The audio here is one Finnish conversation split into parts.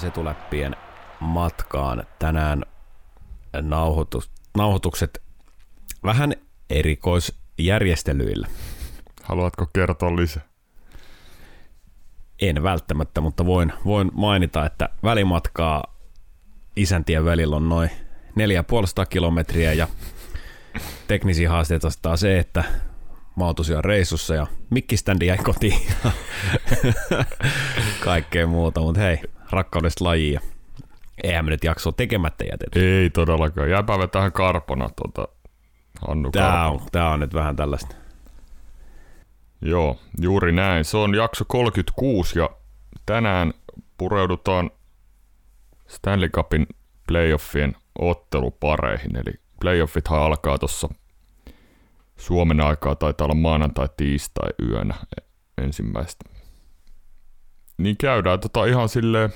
taas etuläppien matkaan. Tänään nauhoitukset vähän erikoisjärjestelyillä. Haluatko kertoa lisää? En välttämättä, mutta voin mainita, että välimatkaa isäntien välillä on noin 450 kilometriä ja teknisiä haasteita vastaa se, että mä oon tosiaan reissussa ja mikkiständi jäi kotiin ja kaikkea muuta, mutta hei, rakkaudesta lajiin. Eihän me nyt jaksoa tekemättä jätetä. Ei todellakaan. Jääpä vetähän karpona Hannu Karpona. Tää on nyt vähän tällaista. Joo, juuri näin. Se on jakso 36 ja tänään pureudutaan Stanley Cupin playoffien ottelupareihin. Eli playoffithan alkaa tuossa Suomen aikaa, taitaa olla maanantai-tiistai yönä ensimmäistä. Niin käydään ihan silleen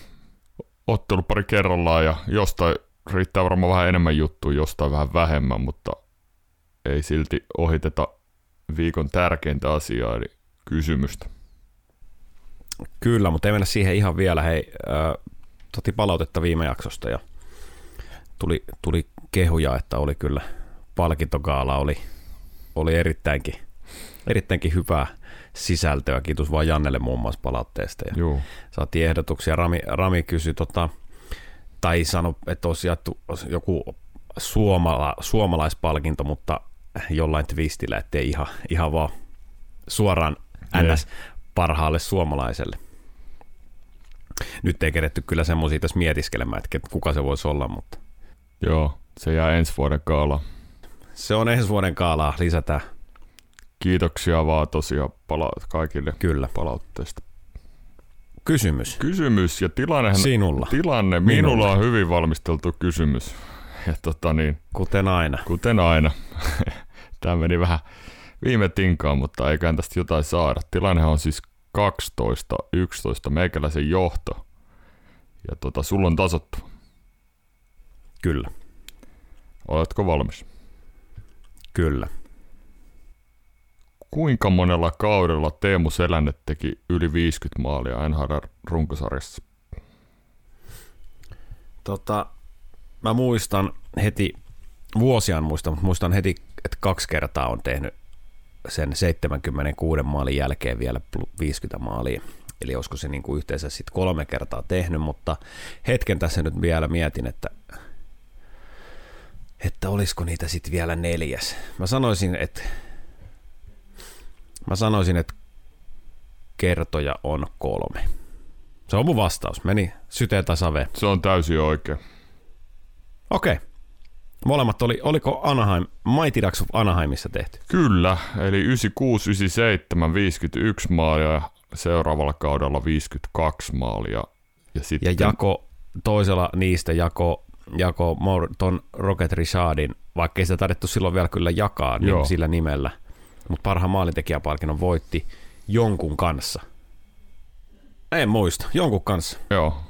ottelupari kerrallaan ja jostain riittää varmaan vähän enemmän juttuja, jostain vähän vähemmän, mutta ei silti ohiteta viikon tärkeintä asiaa, eli kysymystä. Kyllä, mutta ei mennä siihen ihan vielä. Hei, toti palautetta viime jaksosta ja tuli kehuja, että oli kyllä palkintogaala, oli erittäinkin hyvää sisältöä. Kiitos vaan Jannelle muun muassa palautteesta. Ja saatiin ehdotuksia. Rami kysyi, tai sanoi, että olisi jaettu joku suomalaispalkinto, mutta jollain twistillä, ettei ihan vaan suoraan ns. Parhaalle suomalaiselle. Nyt ei keretty kyllä semmoisia tässä mietiskelemään, että kuka se voisi olla, mutta... Joo, se jää ensi vuoden kaalaan. Se on ensi vuoden kaalaa, lisätään. Kiitoksia vaan tosiaan kaikille kyllä palautteesta. Kysymys ja tilannehan... Sinulla. Tilanne. Minulla on hyvin valmisteltu kysymys. Ja Kuten aina. Tämä meni vähän viime tinkaan, mutta eiköhän tästä jotain saada. Tilannehan on siis 12-11 meikäläisen johto. Ja sulla on tasottava. Kyllä. Oletko valmis? Kyllä. Kuinka monella kaudella Teemu Selänne teki yli 50 maalia NHL-runkosarjassa? Mä muistan heti, muistan heti, että 2 kertaa on tehnyt sen 76 maalin jälkeen vielä 50 maalia. Eli olisiko se niin kuin yhteensä sitten 3 kertaa tehnyt, mutta hetken tässä nyt vielä mietin, että olisiko niitä sitten vielä 4. Mä sanoisin, että kertoja on 3. Se on mun vastaus. Meni syteen tasaveen. Se on täysin oikein. Okei. Molemmat oliko Anaheim, Mighty Ducks of Anaheimissa tehty? Kyllä, eli 96, 97, 51 maalia ja seuraavalla kaudella 52 maalia. Ja sitten... ja jako toisella niistä jako ton Rocket Richardin, vaikkei sitä tarvittu silloin vielä kyllä jakaa niin sillä nimellä, mutta parhaan maalintekijäpalkinnon voitti jonkun kanssa. En muista, jonkun kanssa. Joo.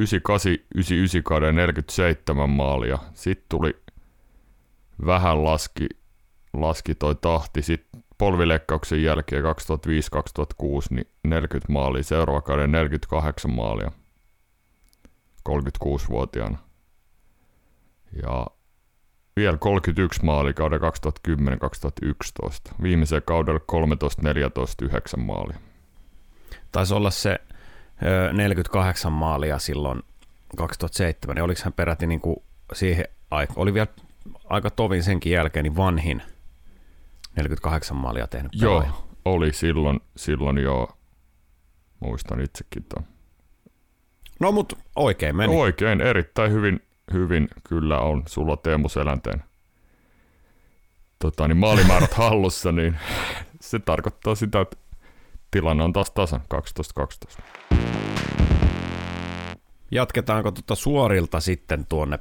98-99 kauden 47 maalia. Sitten tuli vähän laski toi tahti. Sitten polvileikkauksen jälkeen 2005-2006 niin 40 maalia. Seuraava kauden 48 maalia 36-vuotiaana. Ja vielä 31 maalia kauden 2010-2011. Viimeiseen kaudelle 13-14-9 maalia. Taisi olla se 48 maalia silloin 2007, niin oliko hän peräti niin kuin siihen aikaan, oli vielä aika tovin senkin jälkeen, niin vanhin 48 maalia tehnyt pelaaja. Joo, oli silloin joo, muistan itsekin tuon. No mut oikein meni. Oikein, erittäin hyvin kyllä on sulla Teemu Selänteen maalimäärät hallussa, niin se tarkoittaa sitä, että tilanne on taas tasan 12-12. Jatketaanko suorilta sitten tuonne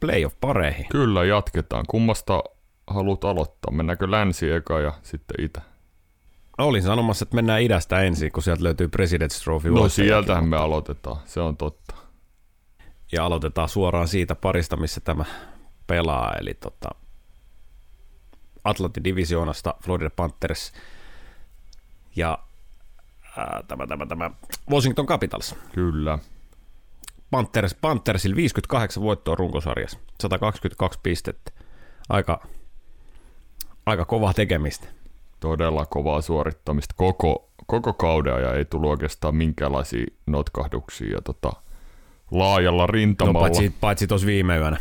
playoff-pareihin? Kyllä, jatketaan. Kummasta haluat aloittaa? Mennäänkö länsi eka ja sitten itä? Olin sanomassa, että mennään idästä ensin, kun sieltä löytyy President's Trophy. No sieltähän me aloitetaan, se on totta. Ja aloitetaan suoraan siitä parista, missä tämä pelaa. Eli Atlantin divisioonasta Florida Panthers ja tämä Washington Capitals. Kyllä. Panthersilla 58 voittoa runkosarjassa, 122 pistettä. Aika kovaa tekemistä. Todella kovaa suorittamista koko kauden ja ei tullut oikeastaan minkäänlaisia notkahduksia ja laajalla rintamalla. No, paitsi tuossa viime yönä.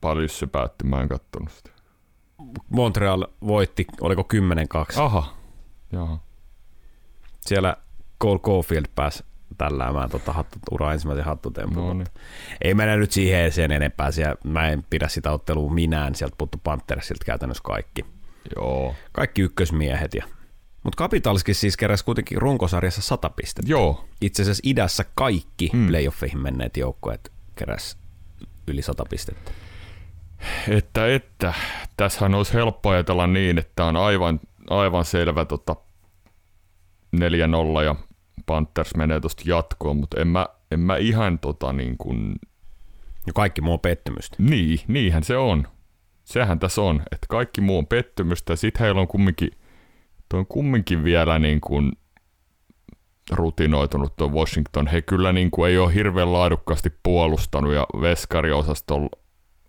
Paljon se päätti, mä en kattonut sitä. Montreal voitti, oliko 10-2. Aha, jaha. Siellä Cole Caulfield pääsi tälläämään uraa ensimmäisen hattutempun. No niin. Ei mennä nyt siihen sen enempää. Siellä, mä en pidä sitä ottelua minään. Sieltä puuttu Panthersilta käytännössä kaikki. Joo. Kaikki ykkösmiehet. Mutta Capitalskin siis keräsi kuitenkin runkosarjassa 100 pistettä. Joo. Itse asiassa idässä kaikki playoffeihin menneet joukkueet keräsi yli 100 pistettä. Että. Tässähän olisi helppo ajatella niin, että on aivan selvä 4-0 ja Panthers menee tuosta jatkoon, mutta en mä ihan niin kuin... No kaikki muu on pettymystä. Niin, niinhän se on. Sehän tässä on, että kaikki muu on pettymystä ja sit heillä on kumminkin vielä niin kuin rutinoitunut tuo Washington. He kyllä niin kuin ei ole hirveän laadukkaasti puolustanut ja veskariosastolla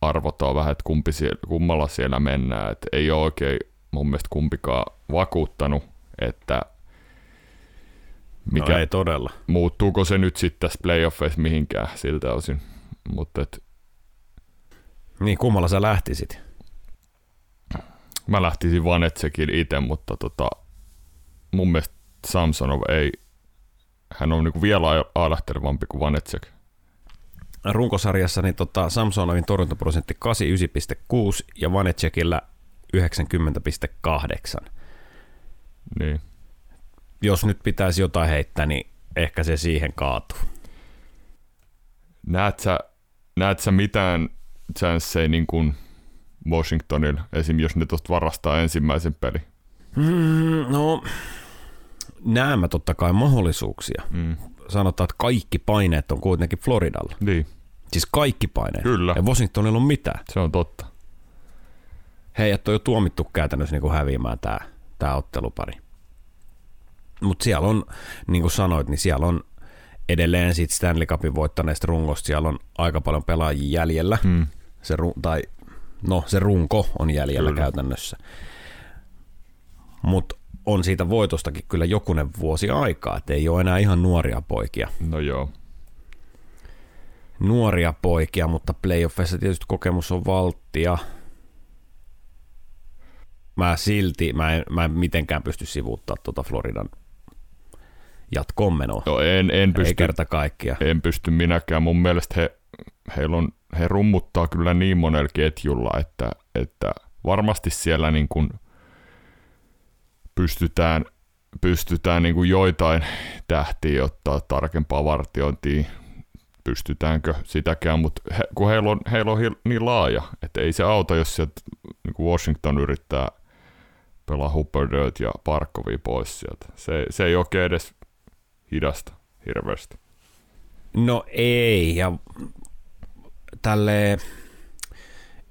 arvotaan vähän, että kummalla siellä mennään. Et ei ole oikein mun mielestä kumpikaan vakuuttanut, että mikä, no ei todella. Muuttuuko se nyt sitten tässä playoffeissa mihinkään siltä osin? Niin, kummalla sä lähtisit? Mä lähtisin Vanetsekin itse, mutta mun mielestä Samsonov hän on niinku vielä ailahtelevampi kuin Vanetsek. Runkosarjassa niin Samsonovin torjuntaprosentti 89,6 ja Vanetsekillä 90,8. Niin. Jos nyt pitäisi jotain heittää, niin ehkä se siihen kaatuu. Näet sä mitään chanceja niin kuin Washingtonilla, esimerkiksi jos ne tuosta varastaa ensimmäisen pelin? No, näemme totta kai mahdollisuuksia. Sanotaan, että kaikki paineet on kuitenkin Floridalla. Niin. Siis kaikki paineet. Kyllä. Ja Washingtonilla on mitään. Se on totta. Heidät on jo tuomittu käytännössä niin kuin häviämään tämä ottelupari. Mutta siellä on, niin kuin sanoit, niin siellä on edelleen siitä Stanley Cupin voittaneesta rungosta, siellä on aika paljon pelaajia jäljellä. Se runko on jäljellä kyllä. Käytännössä. Mutta on siitä voitostakin kyllä jokunen vuosi aikaa, että ei ole enää ihan nuoria poikia. No joo. Nuoria poikia, mutta playoffissa tietysti kokemus on valttia. Mä en mitenkään pysty sivuuttaa Floridan jatkoon menoa. No en pysty. Ei kerta kaikkia. En pysty minäkään. Mun mielestä he rummuttaa kyllä niin monella ketjulla, että varmasti siellä niin kuin pystytään niin kuin joitain tähtiä ottaa tarkempaa vartiointia. Pystytäänkö sitäkään, mutta kun heillä on niin laaja, että ei se auta, jos sieltä niin Washington yrittää pelaa Hupperdöt ja Parkkovia pois sieltä. Se ei oikein edes hidasta hirveästi. No ei, ja tälleen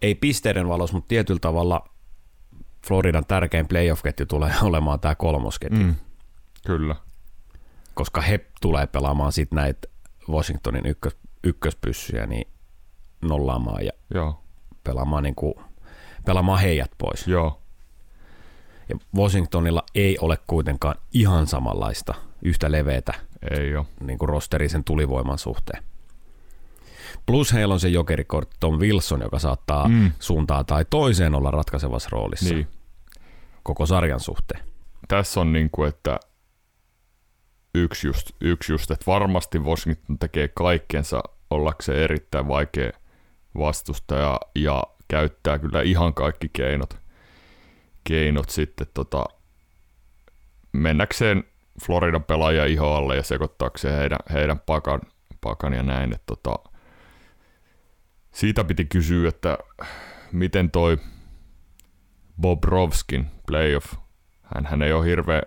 ei pisteiden valossa, mutta tietyllä tavalla Floridan tärkein playoff-ketju tulee olemaan tämä kolmosketju. Kyllä. Koska he tulee pelaamaan sitten näitä Washingtonin ykköspyssyjä niin nollaamaan ja joo. pelaamaan heijät pois. Joo. Ja Washingtonilla ei ole kuitenkaan ihan samanlaista yhtä leveätä niin kuin rosterisen tulivoiman suhteen. Plus heillä on se jokerikortti Tom Wilson, joka saattaa suuntaan tai toiseen olla ratkaisevassa roolissa niin. Koko sarjan suhteen. Tässä on niin kuin, että Yksi just, että varmasti Washington tekee kaikkensa ollakseen erittäin vaikea vastustaja ja käyttää kyllä ihan kaikki keinot sitten mennäkseen Floridan pelaajia iho alle ja sekoittaakseen heidän pakan ja näin. Että siitä piti kysyä, että miten toi Bobrovskin playoff, hänhän ei ole hirveä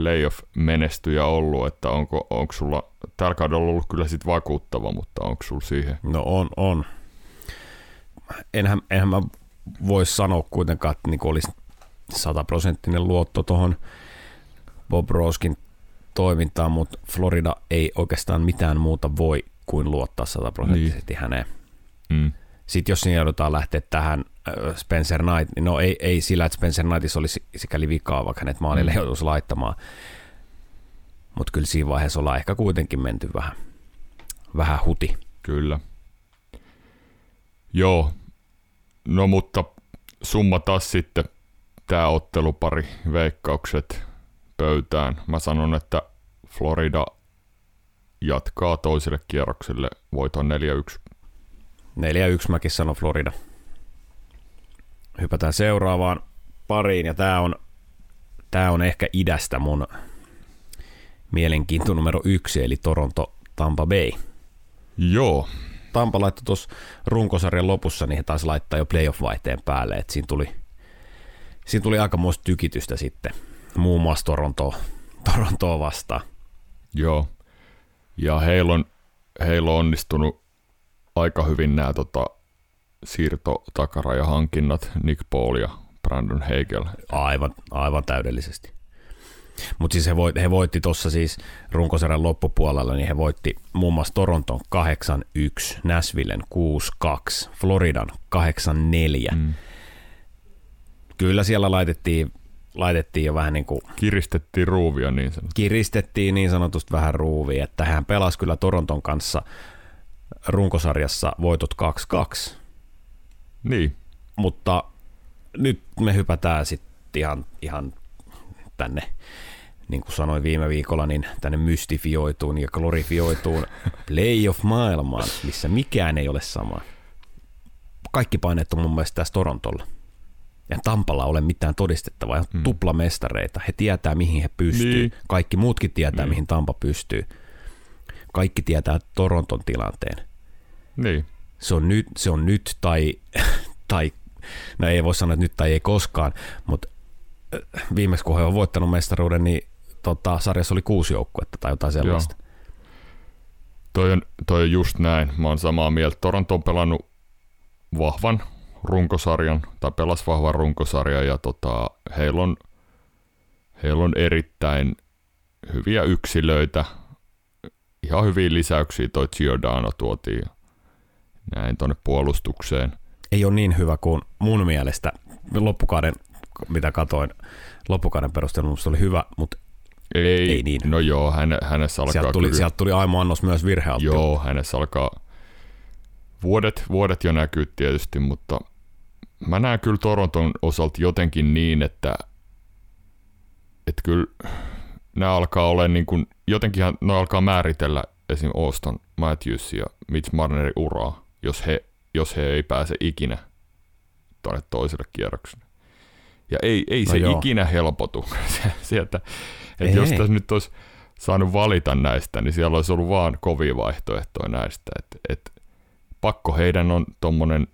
playoff-menestyjä ollut, että onko sulla, tällä kaudella ollut kyllä sit vakuuttava, mutta onko sulla siihen? No on. Enhän mä voi sanoa kuitenkaan, että niinku olisi 100% luotto tuohon Bobrovskin toimintaa, mutta Florida ei oikeastaan mitään muuta voi kuin luottaa 100% häneen. Mm. Sitten jos niin joudutaan lähteä tähän Spencer Knight, no ei sillä, että Spencer Knightissa olisi sikäli vikaa, vaikka hänet maalille joutuisi laittamaan. Mutta kyllä siinä vaiheessa ollaan ehkä kuitenkin menty vähän huti. Kyllä. Joo. No mutta summa taas sitten tämä ottelupari, veikkaukset pöytään. Mä sanon, että Florida jatkaa toiselle kierrokselle voiton 4-1. 4-1 mäkin sanon Florida. Hypätään seuraavaan pariin ja tää on ehkä idästä mun mielenkiinto numero 1 eli Toronto Tampa Bay. Joo. Tampa laittoi tuossa runkosarjan lopussa, niin he taisi laittaa jo playoff-vaihteen päälle. Et siinä tuli aikamoista tykitystä sitten, muun muassa Torontoa vastaan. Joo, ja heillä on onnistunut aika hyvin nämä siirtotakarajahankinnat, Nick Paul ja Brandon Hagel. Aivan täydellisesti. Mutta siis he voitti tuossa siis runkosarjan loppupuolella, niin he voitti muun muassa Toronton 8-1, Nashvillen 6-2, Floridan 8-4. Mm. Kyllä siellä laitettiin jo vähän niin kuin... Kiristettiin ruuvia niin sanotusti. Kiristettiin niin sanotusti vähän ruuvia, että hän pelasi kyllä Toronton kanssa runkosarjassa voitot 2-2. Niin. Mutta nyt me hypätään sitten ihan tänne, niin kuin sanoin viime viikolla, niin tänne mystifioituun ja glorifioituun playoff-maailmaan, missä mikään ei ole sama. Kaikki paineet on mun mielestä tässä Torontolla. Ja Tampalla ole mitään todistettavaa, on tuplamestareita. He tietää, mihin he pystyy. Niin. Kaikki muutkin tietää, mihin Tampa pystyy. Kaikki tietää Toronton tilanteen. Niin. Se on nyt tai no ei voi sanoa, että nyt tai ei koskaan, mutta viimeksi kun he on voittanut mestaruuden, niin sarjassa oli 6 joukkuetta tai jotain sellaista. Joo. Toi on just näin. Mä oon samaa mieltä. Toronto on pelannut vahvan runkosarjan, tai pelasi vahvan runkosarjan, ja heillä on erittäin hyviä yksilöitä. Ihan hyviä lisäyksiä toi Giordano tuotiin näin tuonne puolustukseen. Ei ole niin hyvä kuin mun mielestä loppukauden, mitä katoin, loppukauden perusteella minusta oli hyvä, mutta ei niin. No joo, hänessä alkaa... Sieltä tuli Aimo Annos myös virhealtio. Joo, hänessä alkaa... Vuodet jo näkyy tietysti, mutta mä näen kyllä Toronton osalta jotenkin niin, että kyllä nämä alkaa olla niin kuin, jotenkinhan ne alkaa määritellä esim. Auston Matthews ja Mitch Marnerin uraa, jos he ei pääse ikinä tuonne toiselle kierrokselle. Ja ei se ikinä helpotu sieltä. Että jos tässä nyt olisi saanut valita näistä, niin siellä olisi ollut vaan kovia vaihtoehtoja näistä. Pakko heidän on tommonen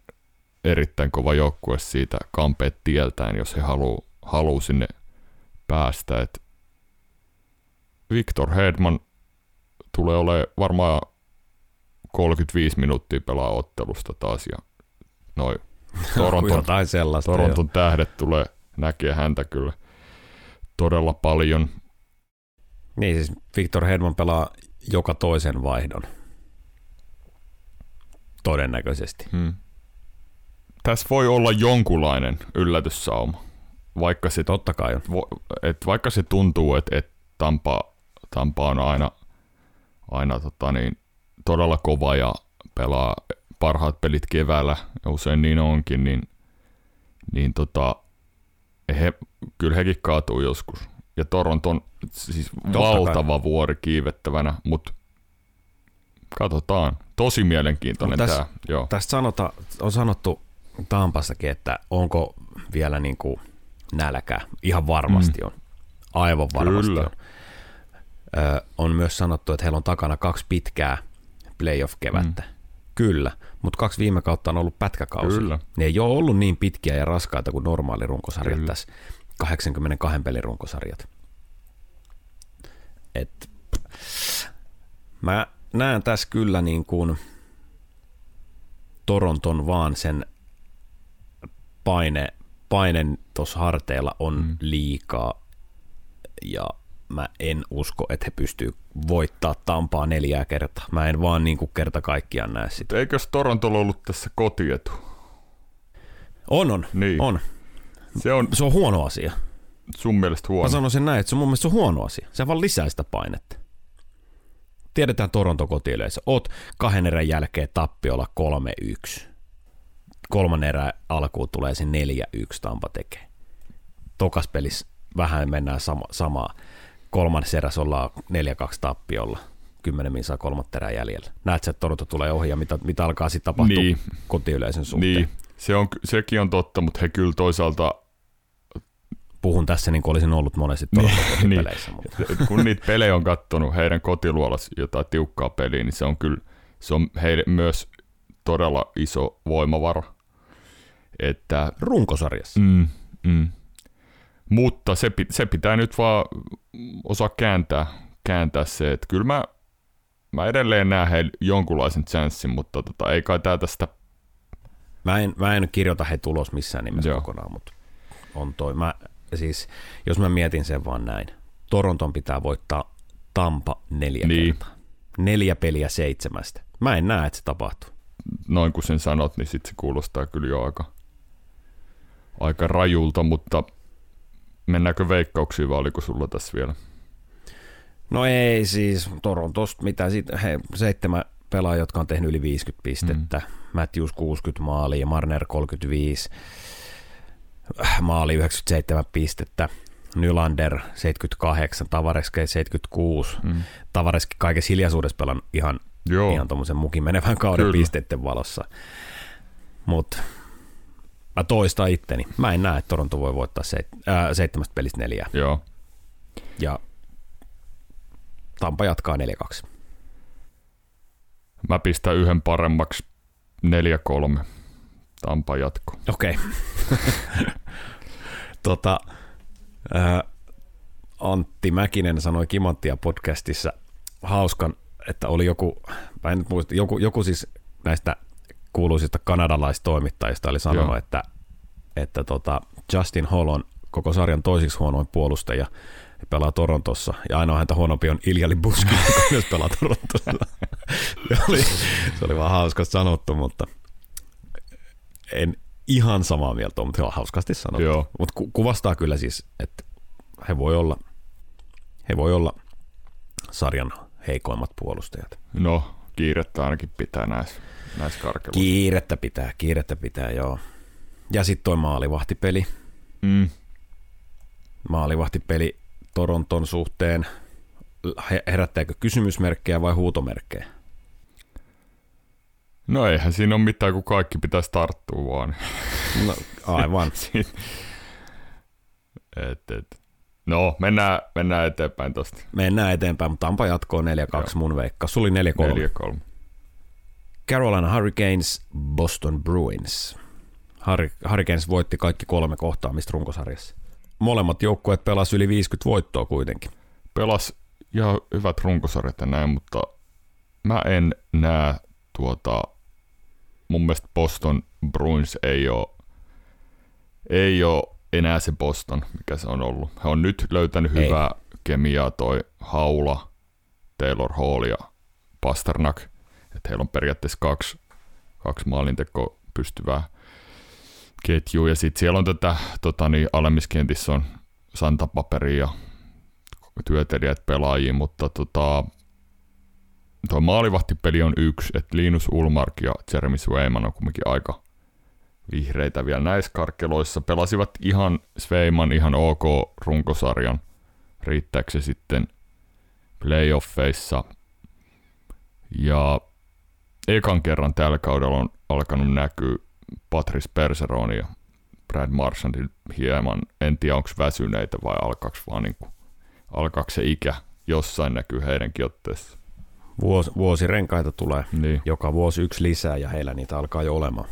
erittäin kova joukkue siitä kampeet tieltään, jos he haluu sinne päästä. Et Viktor Hedman tulee olemaan varmaan 35 minuuttia pelaa ottelusta taas. Ja noi Toronton tähdet tulee näkee häntä kyllä todella paljon. Niin siis Viktor Hedman pelaa joka toisen vaihdon. Todennäköisesti. Tässä voi olla jonkunlainen yllätyssauma, vaikka se totta kai on. Vaikka se tuntuu, että Tampa on aina todella kova ja pelaa parhaat pelit keväällä, ja usein niin onkin, niin kyllä hekin kaatuu joskus. Ja Toronton siis valtava vuori kiivettävänä, mutta katsotaan. Tosi mielenkiintoinen tämä. Tästä on sanottu Tampastakin, että onko vielä niin kuin nälkä. Ihan varmasti on. Aivan varmasti kyllä. On. On myös sanottu, että heillä on takana 2 pitkää playoff-kevättä. Kyllä, mutta 2 viime kautta on ollut pätkäkausi. Ne ei ole ollut niin pitkiä ja raskaita kuin normaali runkosarjat kyllä. Tässä. 82 pelin runkosarjat. Mä näen tässä kyllä niin kuin Toronton vaan sen paine tuossa harteilla on liikaa ja mä en usko, että he pystyvät voittaa Tampaa 4 kertaa. Mä en vaan niin kuin kerta kaikkiaan näe sitä. Eikös Torontolla ollut tässä kotietu? On. Niin. On. Se on huono asia. Sun mielestä huono? Mä sanoisin näin, että se on mun mielestä huono asia. Se vaan lisää sitä painetta. Tiedetään Toronto kotiyleisö. Oot 2 erän jälkeen tappiolla 3-1. 3 erä alkuun tulee se 4-1 Tampa tekee. Tokas pelissä vähän mennään samaa. 3. erässä ollaan 4-2 tappiolla. 10 minsaa 3. erää jäljellä. Näet sä, että Toronto tulee ohi ja mitä alkaa sitten tapahtua niin kotiyleisön suhteen. Niin. Sekin on totta, mutta he kyllä toisaalta... Puhun tässä niin kuin olisin ollut monesti kotipeleissä. Mutta. Kun niitä pelejä on katsonut heidän kotiluolassa jotain tiukkaa peliä, niin se on kyllä heille myös todella iso voimavara. Että, runkosarjassa. Mutta se pitää nyt vaan osaa kääntää se, että kyllä mä edelleen näen heille jonkunlaisen chanssin, mutta ei kai tää tästä... Mä en kirjoita he tulos missään nimessä kokonaan, mutta on toi. Jos mä mietin sen vaan näin, Toronton pitää voittaa Tampa 4 kertaa. 4 peliä 7. Mä en näe, että se tapahtuu. Noin kun sen sanot, niin sit se kuulostaa kyllä jo aika rajulta, mutta mennäänkö veikkauksiin vai oliko sulla tässä vielä? No ei siis, Torontosta mitä siitä, 7 pelaajia, jotka on tehnyt yli 50 pistettä, Matthews 60 maalia, Marner 35 maali 97 pistettä, Nylander 78, Tavareski 76. Tavareski kaikessa hiljaisuudessa pelan ihan tommosen mukin menevän kauden kyllä pisteiden valossa. Mut mä toistan itteni. Mä en näe, että Toronto voi voittaa 7 pelistä 4. Joo. Ja Tampa jatkaa 4-2. Mä pistän yhden paremmaksi 4-3. Tampa jatko. Okei. Okay. Antti Mäkinen sanoi Kimanttia podcastissa hauskan, että oli joku siis näistä kuuluisista kanadalaistoimittajista oli sanonut, joo, että Justin Holl on koko sarjan toisiksi huonoin puolustaja ja pelaa Torontossa, ja ainoa häntä huonompi on Iljali Buskin, joka myös pelaa Torontossa. Se oli vaan hauska sanottu, mutta en ihan samaa mieltä ole, mutta he on hauskasti sanottu. Mutta kuvastaa kyllä siis, että he voi olla sarjan heikoimmat puolustajat. No, kiirettä ainakin pitää näissä karkeluissa. Kiirettä pitää, joo. Ja sitten toi maalivahtipeli. Maalivahtipeli Toronton suhteen. Herättääkö kysymysmerkkejä vai huutomerkkejä? No eihän siinä ole mitään, kun kaikki pitäisi tarttua vaan. No, aivan. No, mennään eteenpäin tosta. Mennään eteenpäin, mutta Tampa jatkoo 4-2 mun veikka. Suli 4-3. Carolina Hurricanes, Boston Bruins. Hurricanes voitti kaikki 3 kohtaamista runkosarjassa. Molemmat joukkueet pelasivat yli 50 voittoa kuitenkin. Pelas ihan hyvät runkosarjat ja näin, mutta mä en näe mun mielestä Boston Bruins ei ole enää se Boston, mikä se on ollut. He on nyt löytänyt hyvää kemiaa, toi Haula, Taylor Hall ja Pasternak. Et heillä on periaatteessa kaksi maalintekoa pystyvää ketjua. Ja sitten siellä on alemiskentissä on santapaperia ja työtelijät pelaajia, mutta tuo maalivahtipeli on yksi, että Linus Ullmark ja Jeremy Swayman on kumminkin aika vihreitä vielä näissä karkeloissa. Pelasivat Swayman ihan ok runkosarjan. Riittääkö se sitten playoffeissa? Ja ekan kerran tällä kaudella on alkanut näkyä Patrice Bergeron ja Brad Marchandin hieman. En tiedä, onko väsyneitä vai alkaako se ikä jossain näkyy heidänkin otteessa. Vuosirenkaita tulee joka vuosi 1 lisää ja heillä niitä alkaa jo olemaan.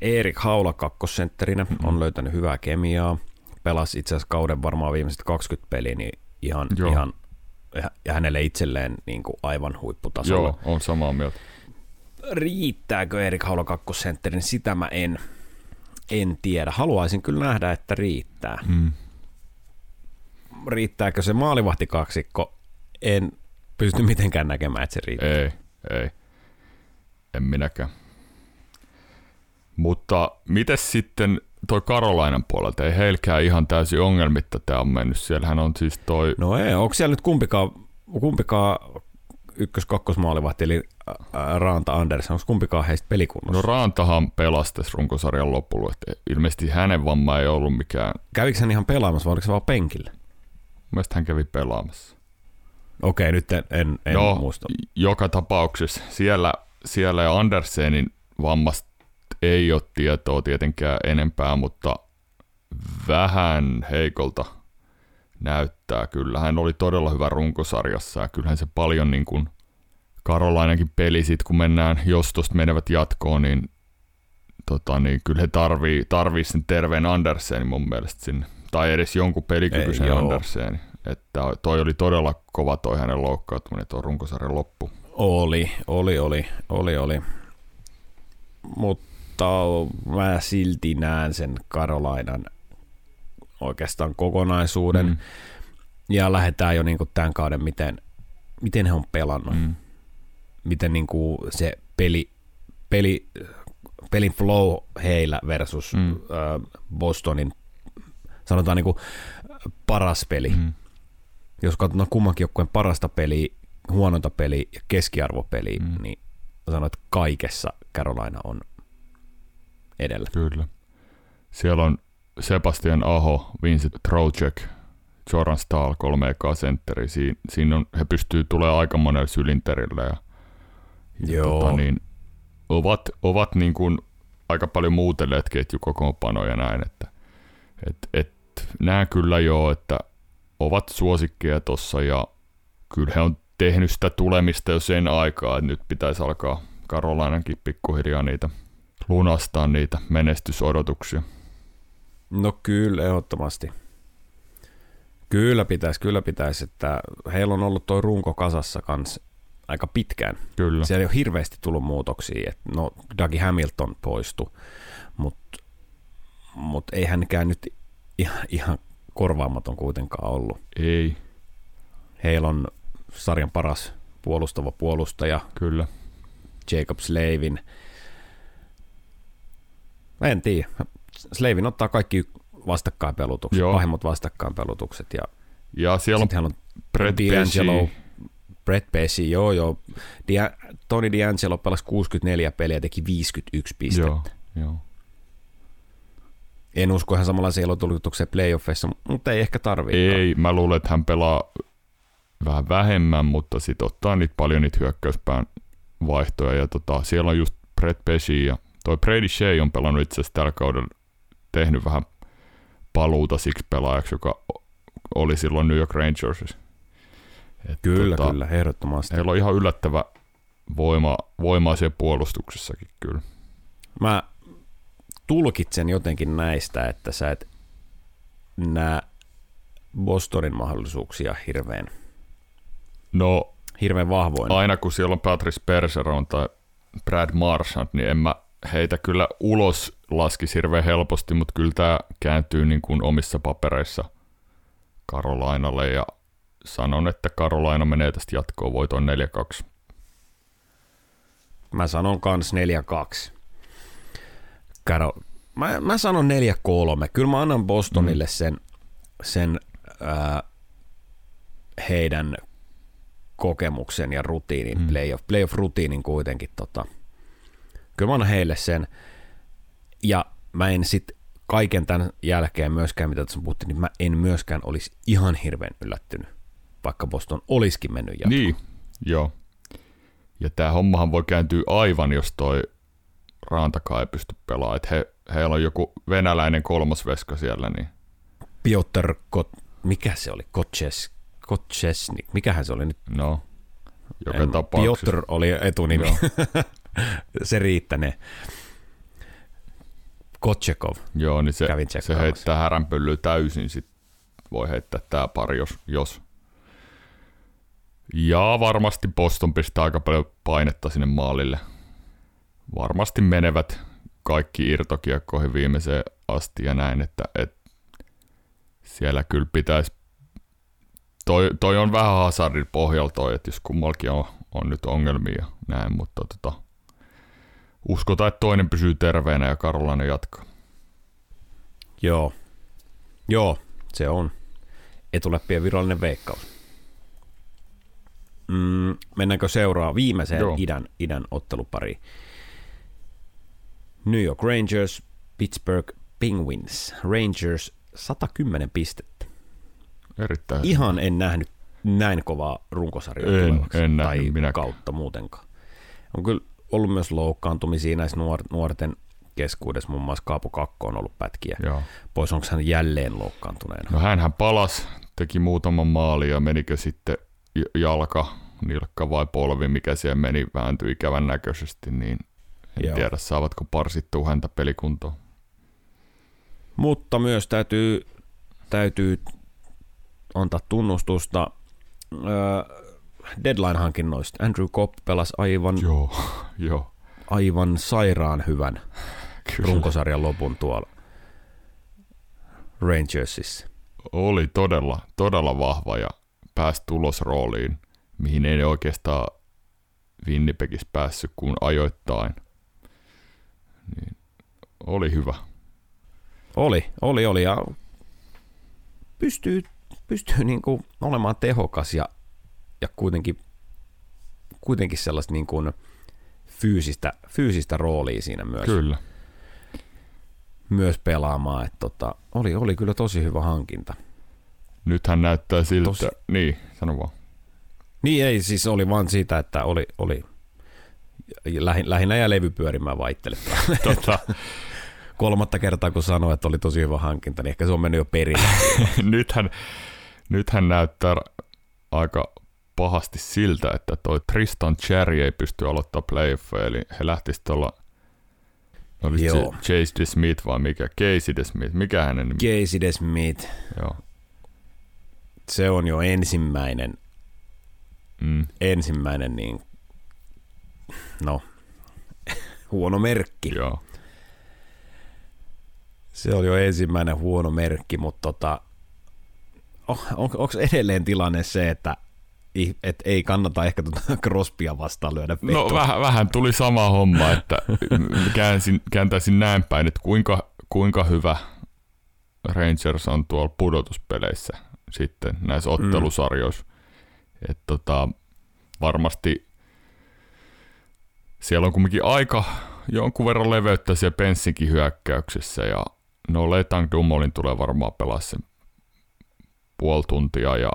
Erik Haula kakkosentterinä on löytänyt hyvää kemiaa. Pelasi itse asiassa kauden varmaan viimeiset 20 peliä, niin ihan ja hänelle itselleen niin kuin aivan huipputasolla. Joo, on samaa mieltä. Riittääkö Erik Haula kakkosentterinä? Sitä mä en En tiedä. Haluaisin kyllä nähdä, että riittää. Mm. Riittääkö se maalivahtikaksikko? En pysty mitenkään näkemään, että se riittää. Ei. En minäkään. Mutta mites sitten toi Carolinan puolelta? Ei heilläkään ihan täysin ongelmitta tämä on mennyt. Siellähän on siis toi... No ei, onko siellä nyt kumpikaan ykkös-kakkosmaalivahti, eli Raanta Andersen, onko kumpikaan heistä pelikunnossa? No Raantahan pelastasi runkosarjan lopulla, että ilmeisesti hänen vamma ei ollut mikään... Kävikö hän ihan pelaamassa vai oliko se vaan penkillä? Mielestäni hän kävi pelaamassa. Okei, nyt en muista. Joka tapauksessa siellä ja Andersenin vammasta ei ole tietoa tietenkään enempää, mutta vähän heikolta näyttää kyllä. Hän oli todella hyvä runkosarjassa ja kyllähän se paljon niin kuin Karolainenkin peli sit, kun mennään, jos tuosta menevät jatkoon, niin kyllä he tarvii sen terveen Andersenin mun mielestä sinne. Tai edes jonkun pelikykyisen Andersenin. Että toi oli todella kova toi hänen loukkautuminen, tuo runkosarjan loppu. Oli. Mutta mä silti näen sen Carolinan oikeastaan kokonaisuuden. Mm. Ja lähdetään jo niinku tämän kauden, miten he on pelannut. Mm. Miten niinku se pelin flow heillä versus Bostonin, sanotaan niinku paras peli. Mm. Jos katsotaan kummankin joukkueen parasta peliä, huononta peliä ja keskiarvopeliä, niin sanoin, että kaikessa Carolina on edellä. Kyllä. Siellä on Sebastian Aho, Vincent Trocheck, Joran Stahl, 3 ekaa sentteriä. Siinä on, he pystyy tulemaan aika monella sylinterillä ja ovat niin kuin aika paljon muutelleet ketjukokoonpanoja näin. Että nämä kyllä joo, että ovat suosikkeja tossa ja kyllä he on tehnyt sitä tulemista jo sen aikaa, että nyt pitäisi alkaa Carolinankin pikkuhiljaa lunastaa niitä menestysodotuksia. No kyllä, ehdottomasti. Kyllä pitäisi, että heillä on ollut toi runko kasassa kanssa aika pitkään. Kyllä. Siellä ei ole hirveästi tullut muutoksia, että no Dougie Hamilton poistui, mut ei hänkään nyt ihan korvaamaton kuitenkaan ollut. Ei. Heillä on sarjan paras puolustava puolustaja. Kyllä. Jacob Slavin. Mä en tiedä. Slavin ottaa kaikki vastakkainpelutukset, pahimmat vastakkainpelutukset. Ja siellä on Brett Pesce. Joo. Tony D'Angelo pelasi 64 peliä ja teki 51 pistettä. Joo. En usko ihan samanlaisia ilotulitukseen playoffeissa, mutta ei ehkä tarvitse. Ei, mä luulen, että hän pelaa vähän vähemmän, mutta sitten ottaa niitä paljon niitä hyökkäyspään vaihtoja. Ja siellä on just Brett Pesce ja toi Brady Shea on pelannut itse asiassa tällä kaudella, tehnyt vähän paluuta siksi pelaajaksi, joka oli silloin New York Rangersissa. Kyllä, ehdottomasti. Heillä on ihan yllättävä voimaa siellä puolustuksessakin kyllä. Mä tulkitsen jotenkin näistä, että sä et näe Bostonin mahdollisuuksia hirveän vahvoina. Aina kun siellä on Patrice Bergeron tai Brad Marchand, niin en mä heitä kyllä ulos laskisi hirveän helposti, mutta kyllä tämä kääntyy niin kuin omissa papereissa Carolinalle ja sanon, että Carolina menee tästä jatkoon voitoon 4-2. Mä sanon kans 4-2. Mä sanon 4-3. Kyllä mä annan Bostonille sen heidän kokemuksen ja rutiinin, playoff-rutiinin kuitenkin. Kyllä mä annan heille sen. Ja mä en sit kaiken tämän jälkeen myöskään, mitä tässä puhuttiin, niin mä en myöskään olisi ihan hirveän yllättynyt, vaikka Boston olisikin mennyt jatkoon. Niin, joo. Ja tää hommahan voi kääntyä aivan, jos toi Rantakaan ei pysty pelaamaan, että heillä on joku venäläinen kolmosveska siellä. Niin. Piotr mikä se oli? Kochesnik, mikähän se oli nyt? No, joka tapauksessa. Piotr oli etunimi. Se riittänee. Kochetkov. Joo, niin se heittää häränpyllyä täysin. Sit voi heittää tää pari, jos. Ja varmasti Boston pistää aika paljon painetta sinne maalille. Varmasti menevät kaikki irtokiekkoihin viimeiseen asti ja näin, että siellä kyllä pitäisi, toi on vähän Hazardin pohjalta toi, että jos kummallakin on nyt ongelmia ja näin, mutta uskotaan, että toinen pysyy terveenä ja Karolainen jatkaa. Joo, se on etuläppien virallinen veikkaus. Mennäänkö seuraavaan viimeiseen idän ottelupariin? New York Rangers, Pittsburgh Penguins. Rangers 110 pistettä. Erittäin. Ihan en nähnyt näin kovaa runkosarjaa tulevaksi. En tai kautta muutenkaan. On kyllä ollut myös loukkaantumisia näissä nuorten keskuudessa, muun muassa Kaapo Kakko on ollut pätkiä. Joo. Pois, onko hän jälleen loukkaantuneena? No hänhän palasi, teki muutaman maalin ja menikö sitten jalka, nilkka vai polvi, mikä siellä meni, vääntyi ikävän näköisesti, niin en tiedä saavatko parsittua häntä pelikuntoon. Mutta myös täytyy antaa tunnustusta deadline-hankinnoista. Andrew Cobb pelasi aivan sairaan hyvän runkosarjan lopun tuolla Rangersissa. Oli todella vahva ja pääsi tulosrooliin, mihin ei oikeastaan Winnipegissä päässyt kuin ajoittain. Niin, oli hyvä. Oli ja pystyy niin kuin olemaan tehokas ja kuitenkin sellaista niin kuin fyysistä roolia siinä myös. Kyllä. Myös pelaamaan, että oli kyllä tosi hyvä hankinta. Nythän näyttää siltä, niin, sano vaan. Niin ei, siis oli vaan siitä, että oli lähinnä ja levy pyörimään vaihtelemaan. Kolmatta kertaa, kun sanoi, että oli tosi hyvä hankinta, niin ehkä se on mennyt jo perille. Nythän näyttää aika pahasti siltä, että toi Tristan Cherry ei pysty aloittamaan playoffia, eli he lähtisivät tuolla Casey DeSmith, mikä hänen nimi? Casey DeSmith. Joo. Se on jo ensimmäinen niin, no, huono merkki. Joo. Se oli jo ensimmäinen huono merkki, mutta onko edelleen tilanne se, että ei kannata ehkä Crosbya vastaan lyödä vetoa? No vähän tuli sama homma, että kääntäisin näin päin, että kuinka hyvä Rangers on tuolla pudotuspeleissä sitten näissä ottelusarjoissa. Että varmasti siellä on kumminkin aika jonkun verran leveyttä siellä Penssinkin hyökkäyksessä ja no Letang Dumolin tulee varmaan pelaa sen puoli tuntia ja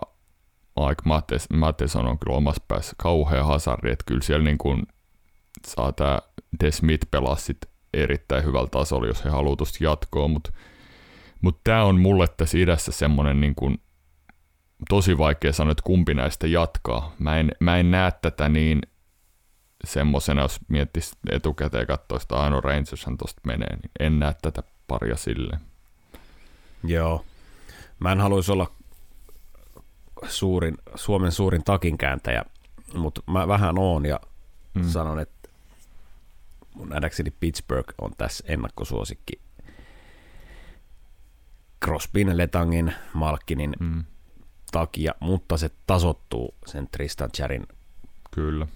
Mike Matheson on kyllä omassa päässä kauhea Hazardi, että kyllä siellä niin kuin saa tämä DeSmith pelaa sitten erittäin hyvällä tasolla, jos he haluaa tuosta jatkoa, mutta tämä on mulle tässä idässä semmoinen niin kuin tosi vaikea sanoa, että kumpi näistä jatkaa. Mä en näe tätä niin semmosena, jos miettisi etukäteen ja katsoo sitä ainoa Rangershan tosta menee, niin en näe tätä paria silleen. Joo. Mä en haluaisi olla Suomen suurin takinkääntäjä, mutta mä vähän oon ja sanon, että mun nähdäkseni Pittsburgh on tässä ennakkosuosikki. Crosbyn, Letangin, Malkinin takia, mutta se tasottuu sen Tristan Cherryn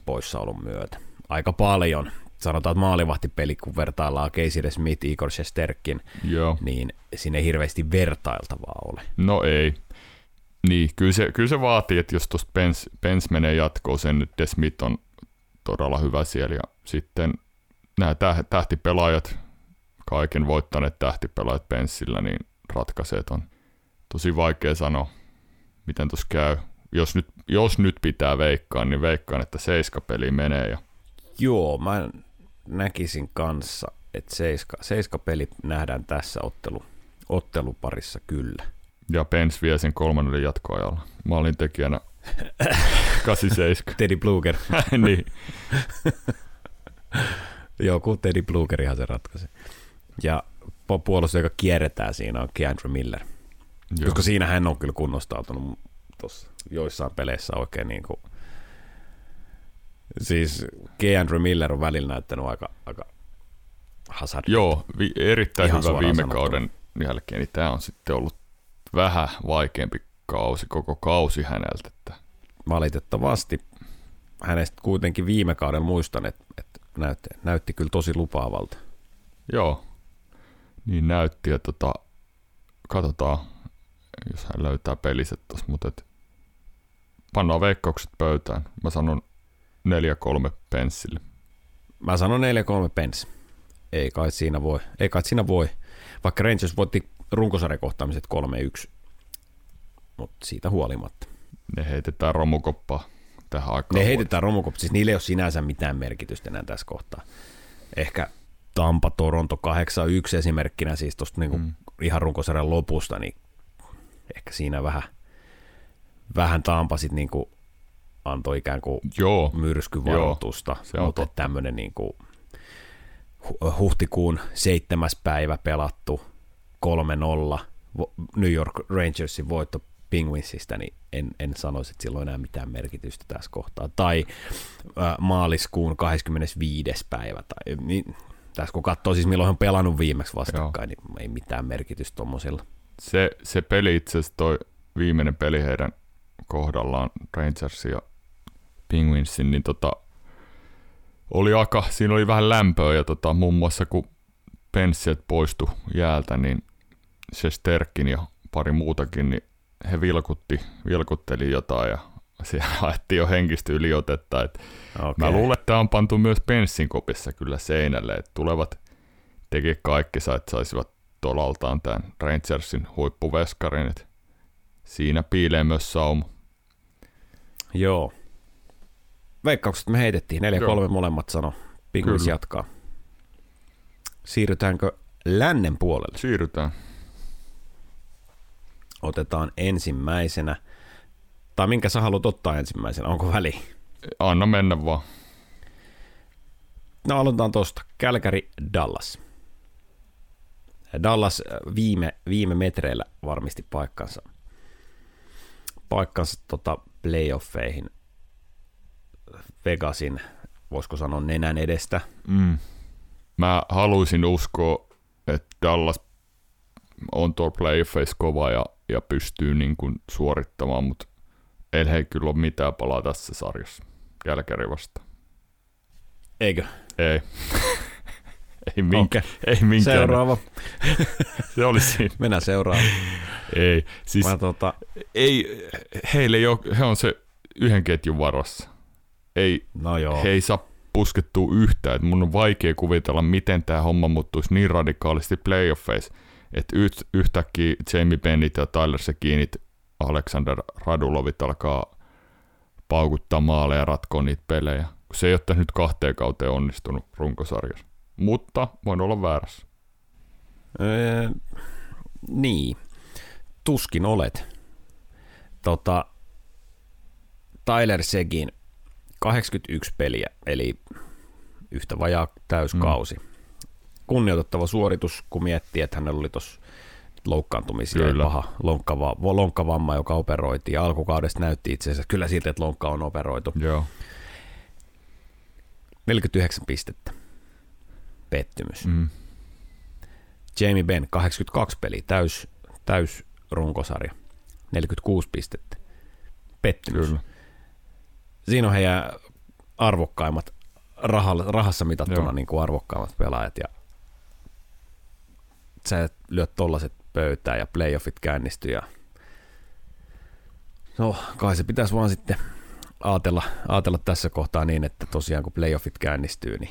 poissaolon myötä. Aika paljon. Sanotaan, että maalivahtipeli, kun vertaillaan Casey DeSmith, Igor Shesterkin, niin siinä ei hirveästi vertailtavaa ole. No ei. Niin, kyllä se vaatii, että jos tuosta Pence menee jatkoon, sen nyt DeSmith on todella hyvä siellä. Ja sitten nämä tähtipelaajat, kaiken voittaneet tähtipelaajat Pencellä, niin ratkaisee on. Tosi vaikea sanoa, miten tuossa käy. Jos nyt pitää veikkaa, niin veikkaan, että 7 peli menee. Ja... Joo, mä näkisin kanssa, että 7 peli nähdään tässä otteluparissa kyllä. Ja Pens vie sen 3. jatkoajalla. Mä olin tekijänä 87. Teddy Bluger. Niin. Joo, kun Teddy Blugerihan se ratkaisee. Ja puolussa, joka kierretään siinä, on Keandre Miller. Joo. Koska siinä hän on kyllä kunnostautunut tuossa joissain peleissä oikein niin kuin... Siis Keandre Miller on välillä näyttänyt aika Hazardilta. Joo, erittäin ihan hyvä viime kauden jälkeen. Niin tämä on sitten ollut vähän vaikeampi kausi, koko kausi häneltä. Valitettavasti. Hänestä kuitenkin viime kauden muistan, että näytti kyllä tosi lupaavalta. Joo, niin näytti. Ja katsotaan, jos hän löytää peliset tuossa, mutta pannaan veikkaukset pöytään. Mä sanon 4-3 Penssille. Mä sanon 4-3 Pens. Ei kai siinä voi. Vaikka Rangers voitti runkosarjakohtaamiset 3-1, mutta siitä huolimatta. Ne heitetään romukoppaa tähän aikaan. Ne heitetään romukoppaa, siis niillä ei ole sinänsä mitään merkitystä enää tässä kohtaa. Ehkä Tampa, Toronto 8-1 esimerkkinä siis tuosta niinku ihan runkosarjan lopusta, niin ehkä siinä vähän Tampa sitten niinku antoi ikään kuin myrskyvaroitusta, mutta tämmöinen niinku huhtikuun 7. päivä pelattu 3-0 New York Rangersin voitto Penguinsista, niin en sanoisi, että sillä on enää mitään merkitystä tässä kohtaa. Tai maaliskuun 25. päivä. Tai, niin, tässä kun katsoo siis milloin on pelannut viimeksi vastakkain, niin ei mitään merkitystä tuommoisilla. Se peli itse asiassa toi viimeinen peli heidän kohdallaan Rangersin ja Penguinsin, niin oli siinä oli vähän lämpöä ja muun muassa kun Penssiet poistui jäältä, niin Shesterkin ja pari muutakin, niin he vilkutteli jotain ja siellä haettiin jo henkistä yliotetta. Mä luulen, että tämä on pantu myös Penssin kopissa kyllä seinälle, että tulevat tekee kaikkensa, että saisivat tolaltaan tämän Rangersin huippuveskarin, että siinä piilee myös sauma. Joo. Veikkaukset me heitettiin, 4-3 molemmat sano. Penguins jatkaa. Siirrytäänkö lännen puolelle? Siirrytään. Otetaan ensimmäisenä, tai minkä sä haluat ottaa ensimmäisenä, onko väliä? Anna mennä vaan. No aloitetaan tuosta, Calgary Dallas. Dallas viime metreillä varmisti paikkansa playoffeihin Vegasin, voisiko sanoa nenän edestä. Mä haluaisin uskoa, että Dallas on tuolla playoffeissa kova ja pystyy niin kuin suorittamaan, mutta ei kyllä ole mitään palaa tässä sarjassa Calgary vastaan. Eikö? Ei. Ei minkään. Seuraava. Se oli siinä. Mennään seuraavaan. Ei. Siis ei, heille ei ole, he on se yhden ketjun varassa. Ei, no joo. He ei saa puskettua yhtään. Et mun on vaikea kuvitella, miten tämä homma muuttuisi niin radikaalisti playoffeissa, että yhtäkkiä Jamie Bennett ja Tyler Seguinit, Alexander Radulovit alkaa paukuttaa maaleja ja ratkoa niitä pelejä. Se ei ole tässä nyt 2 kauteen onnistunut runkosarjassa. Mutta voin olla väärässä. Niin. Tuskin olet. Tyler Seguin 81 peliä, eli yhtä vajaa täyskausi. Kunnioitettava suoritus, kun miettii, että hänellä oli tuossa loukkaantumisia ja paha lonkkavamma, joka operoitiin. Ja alkukaudesta näytti itse asiassa kyllä siltä, että lonkka on operoitu. Joo. 49 pistettä. Pettymys. Jamie Benn, 82 peliä, täys runkosarja. 46 pistettä. Pettymys. Kyllä. Siinä on heidän arvokkaimmat, rahassa mitattuna niin kuin arvokkaimmat pelaajat. Ja sä et lyö tollaset pöytään ja playoffit käynnistyy. Ja no, kai se pitäisi vaan sitten ajatella tässä kohtaa niin, että tosiaan kun playoffit käynnistyy, niin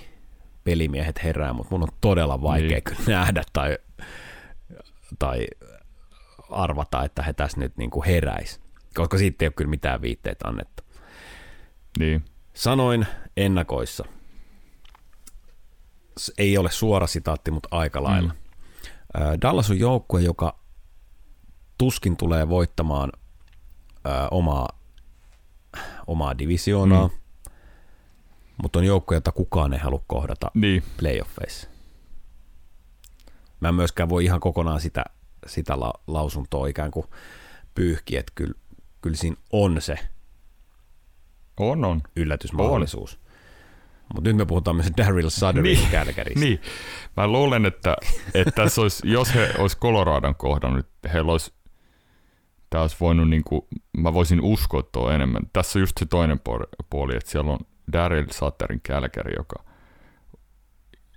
pelimiehet herää, mutta mun on todella vaikea kyllä nähdä tai arvata, että he tässä nyt niin kuin heräisi, koska siitä ei ole kyllä mitään viitteitä annettu. Niin. Sanoin ennakoissa. Ei ole suora sitaatti, mutta aika lailla. Dallas on joukkue, joka tuskin tulee voittamaan omaa divisioonaa, mutta on joukkue, jota kukaan ei halua kohdata playoffeissa. Mä en myöskään voi ihan kokonaan sitä lausuntoa ikään kuin pyyhkiä, että kyllä siinä on se yllätysmahdollisuus. Mutta nyt me puhutaan myös Darryl Sutterin Calgarysta. Niin. Mä luulen, että tässä olisi, jos he olisi Coloradon kohdannut, heillä olisi, tämä olisi voinut, niin kuin, mä voisin uskoa tuo enemmän. Tässä on just se toinen puoli, että siellä on Darryl Sutterin Calgary, joka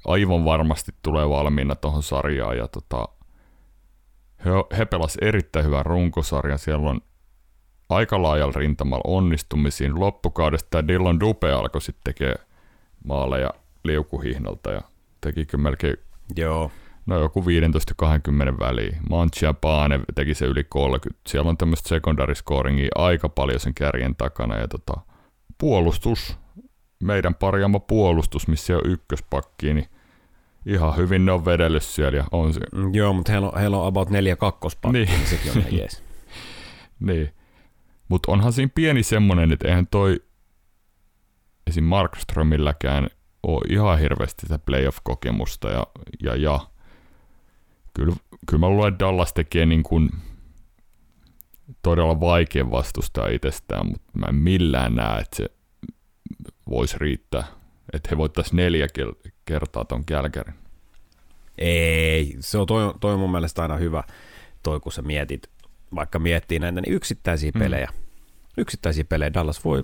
aivan varmasti tulee valmiina tuohon sarjaan. Ja he pelasivat erittäin hyvän runkosarjan. Siellä on aika laajalla rintamalla onnistumisiin. Loppukaudesta Dillon Dupe alkoi sitten tekemään maaleja liukuhihnalta ja tekikö melkein joku 15-20 väliin. Manchiapane teki se yli 30. Siellä on tämmöistä secondary scoringia aika paljon sen kärjen takana. Ja puolustus, meidän parjaama puolustus, missä on ykköspakki, niin ihan hyvin ne on vedellyt siellä. Ja on se. Joo, mutta heillä on about 4 kakkospakkia, niin sekin on ihan jees. Niin. Mutta onhan siinä pieni semmoinen, että eihän toi esim. Markströmilläkään ole ihan hirveästi sitä playoff-kokemusta. Ja. Kyllä mä luulen, että Dallas tekee niin kuin todella vaikean vastustaa itsestään, mutta mä en millään näe, että se voisi riittää. Että he voittaisi 4 kertaa ton Calgaryn. Ei, se on toi mun mielestä aina hyvä, kun sä mietit. Vaikka miettii näitä, niin yksittäisiä pelejä Dallas voi,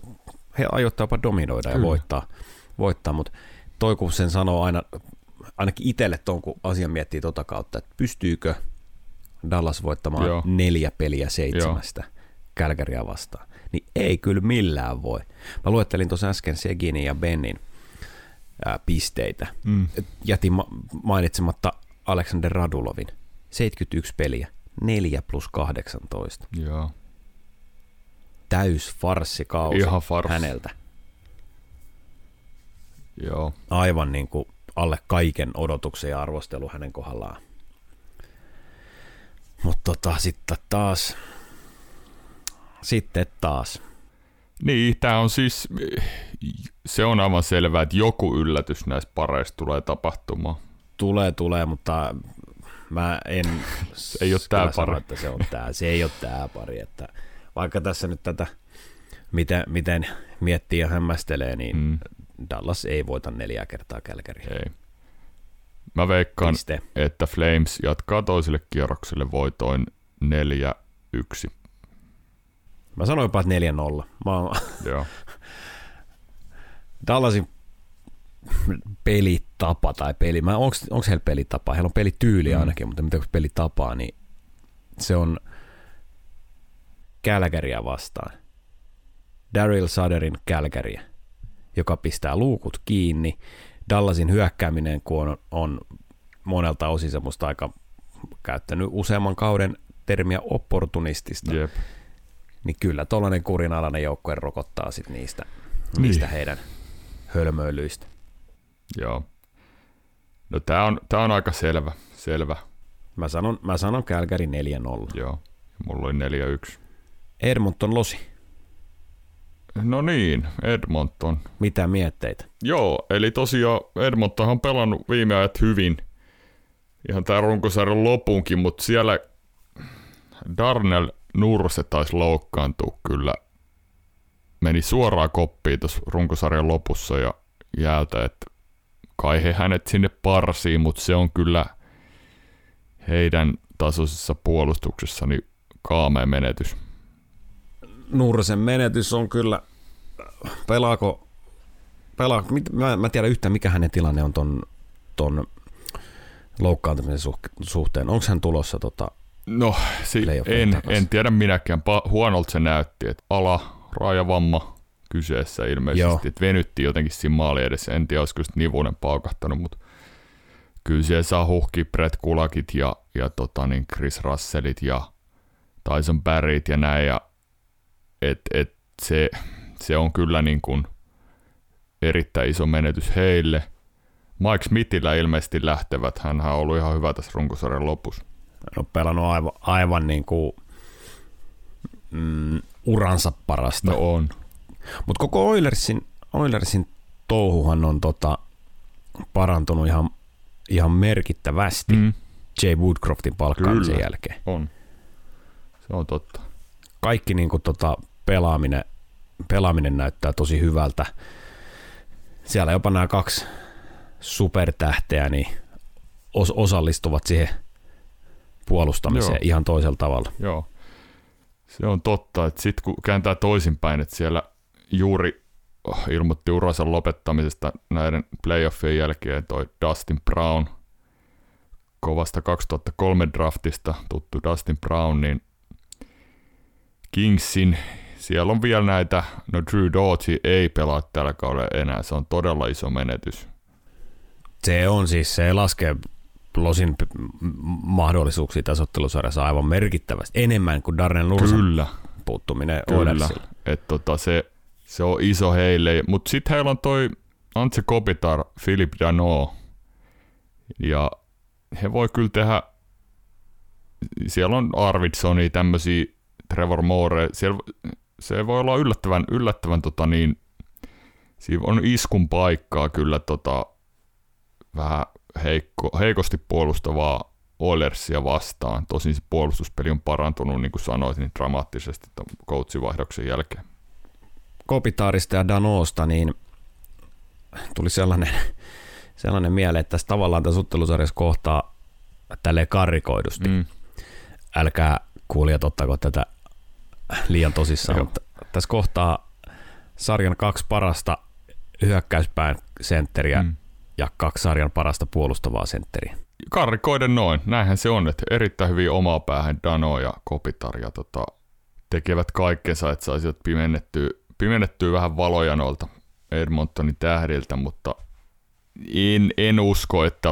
he ajoittaa jopa dominoida ja voittaa, mutta toi kun sen sanoo aina, ainakin itselle tuon, kun asian miettii tota kautta, että pystyykö Dallas voittamaan 4 peliä 7 Calgaryä vastaan, niin ei kyllä millään voi. Mä luettelin tuossa äsken Seginin ja Bennin pisteitä. Jätin mainitsematta Alexander Radulovin, 71 peliä. 4+18. Joo. Täys farssikausi häneltä. Joo. Aivan niin kuin alle kaiken odotuksen ja arvostelu hänen kohdallaan. Mutta sitten taas. Niin, tämä on siis, se on aivan selvää, että joku yllätys näissä pareissa tulee tapahtumaan. Tulee, mutta mä en ei ole tää pari. Että se ei ole tää pari. Että vaikka tässä nyt tätä, miten miettii ja hämmästelee, niin Dallas ei voita 4 kertaa Calgaryä. Ei. Mä veikkaan, että Flames jatkaa toiselle kierrokselle voitoin 4-1. Mä sanoin jopa, että 4-0. Joo. Dallasin pelitapa tai peli. Onko heillä pelitapa? Heillä on pelityyli ainakin, mutta mitä pelitapaa, niin se on Calgaryä vastaan. Darryl Sutterin Calgaryä, joka pistää luukut kiinni. Dallasin hyökkääminen, kun on monelta osin semmoista aika käyttänyt useamman kauden termiä opportunistista, niin kyllä tollainen kurinalainen joukkue rokottaa sit niistä heidän hölmöilyistä. Joo. No tää on aika selvä. Mä sanon Calgary 4-0. Joo. Mulla oli 4-1. Edmonton losi. No niin, Edmonton. Mitä mietteitä? Joo, eli tosiaan Edmonton on pelannut viime ajat hyvin. Ihan tää runkosarjan lopunkin, mutta siellä Darnell Nurse taisi loukkaantua kyllä. Meni suoraan koppiin tuossa runkosarjan lopussa ja jäältä, että kai he hänet sinne parsiin, mutta se on kyllä heidän tasoisessa puolustuksessani kaamea menetys. Nursen menetys on kyllä, pelaako mä tiedän yhtään mikä hänen tilanne on ton loukkaantumisen suhteen. Onko hän tulossa no, en tiedä minäkään. Huonolta se näytti, että raajavamma kyseessä ilmeisesti, että venyttiin jotenkin siinä maali edessä. En tiedä, olisiko Nivunen paukahtanut, mutta kyllä siellä saa huhkia Brett Kulakit ja Chris Russellit ja Tyson Barryt ja näin. Ja se on kyllä niin kuin erittäin iso menetys heille. Mike Smithillä ilmeisesti lähtevät. Hänhän on ollut ihan hyvä tässä runkosarjan lopussa. Hän on pelannut aivan niin kuin uransa parasta. No on. Mutta koko Oilersin touhuhan on parantunut ihan merkittävästi Jay Woodcroftin palkkaamisen jälkeen. On. Se on totta. Kaikki pelaaminen näyttää tosi hyvältä. siellä jopa nämä kaksi supertähteä niin osallistuvat siihen puolustamiseen Joo. ihan toisella tavalla. Joo, se on totta, että sitten kun kääntää toisinpäin, että siellä juuri ilmoitti uransa lopettamisesta näiden playoffien jälkeen toi Dustin Brown, kovasta 2003 draftista tuttu Dustin Brown, niin Kingsin, siellä on vielä näitä, no Drew Doughty ei pelaa tällä kaudella enää, se on todella iso menetys. Se on siis, se laskee Losin mahdollisuuksia tässä ottelusarjassa aivan merkittävästi, enemmän kuin Darnell Nursen puuttuminen Oilersille. Kyllä, tota, se on iso heille, mutta sitten heillä on toi Anže Kopitar, Filip Danault, ja he voi kyllä tehdä, siellä on Arvidsoni, tämmöisiä Trevor Moore, siellä, se voi olla yllättävän niin, siinä on iskun paikkaa kyllä vähän heikosti puolustavaa Oilersia vastaan. Tosin se puolustuspeli on parantunut, niin kuin sanoit, niin dramaattisesti coachivaihdoksen jälkeen. Kopitarista ja Danausta niin tuli sellainen mieleen, että tässä tavallaan tässä ottelusarjassa kohtaa tälleen karrikoidusti. Älkää kuulijat ottaako tätä liian tosissaan, mutta tässä kohtaa sarjan kaksi parasta hyökkäyspään sentteriä ja kaksi sarjan parasta puolustavaa sentteriä. Karrikoiden noin, näinhän se on, että erittäin hyvin omaa päähän Danault ja Kopitar ja tekevät kaikkensa, että saisivat pimennettyä vähän valoja noilta Edmontonin tähdiltä, mutta en usko, että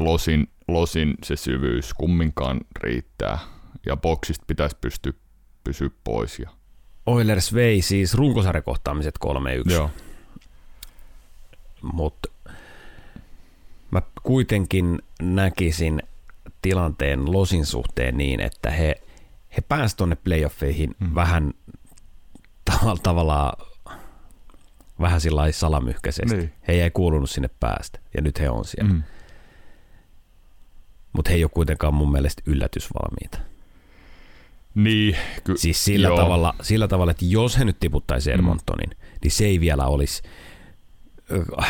Losin se syvyys kumminkaan riittää ja boksista pitäisi pysyä pois. Oilers vei siis runkosarjakohtaamiset 3-1, mutta mä kuitenkin näkisin tilanteen Losin suhteen niin, että he pääsivät tuonne playoffeihin vähän tavallaan vähän sillä salamyhkäisesti. Niin. He ei kuulunut sinne päästä ja nyt he on siellä. Mutta he ei ole kuitenkaan mun mielestä yllätysvalmiita. Niin, siis sillä tavalla, että jos he nyt tiputtaisi Edmontonin, niin se ei vielä olisi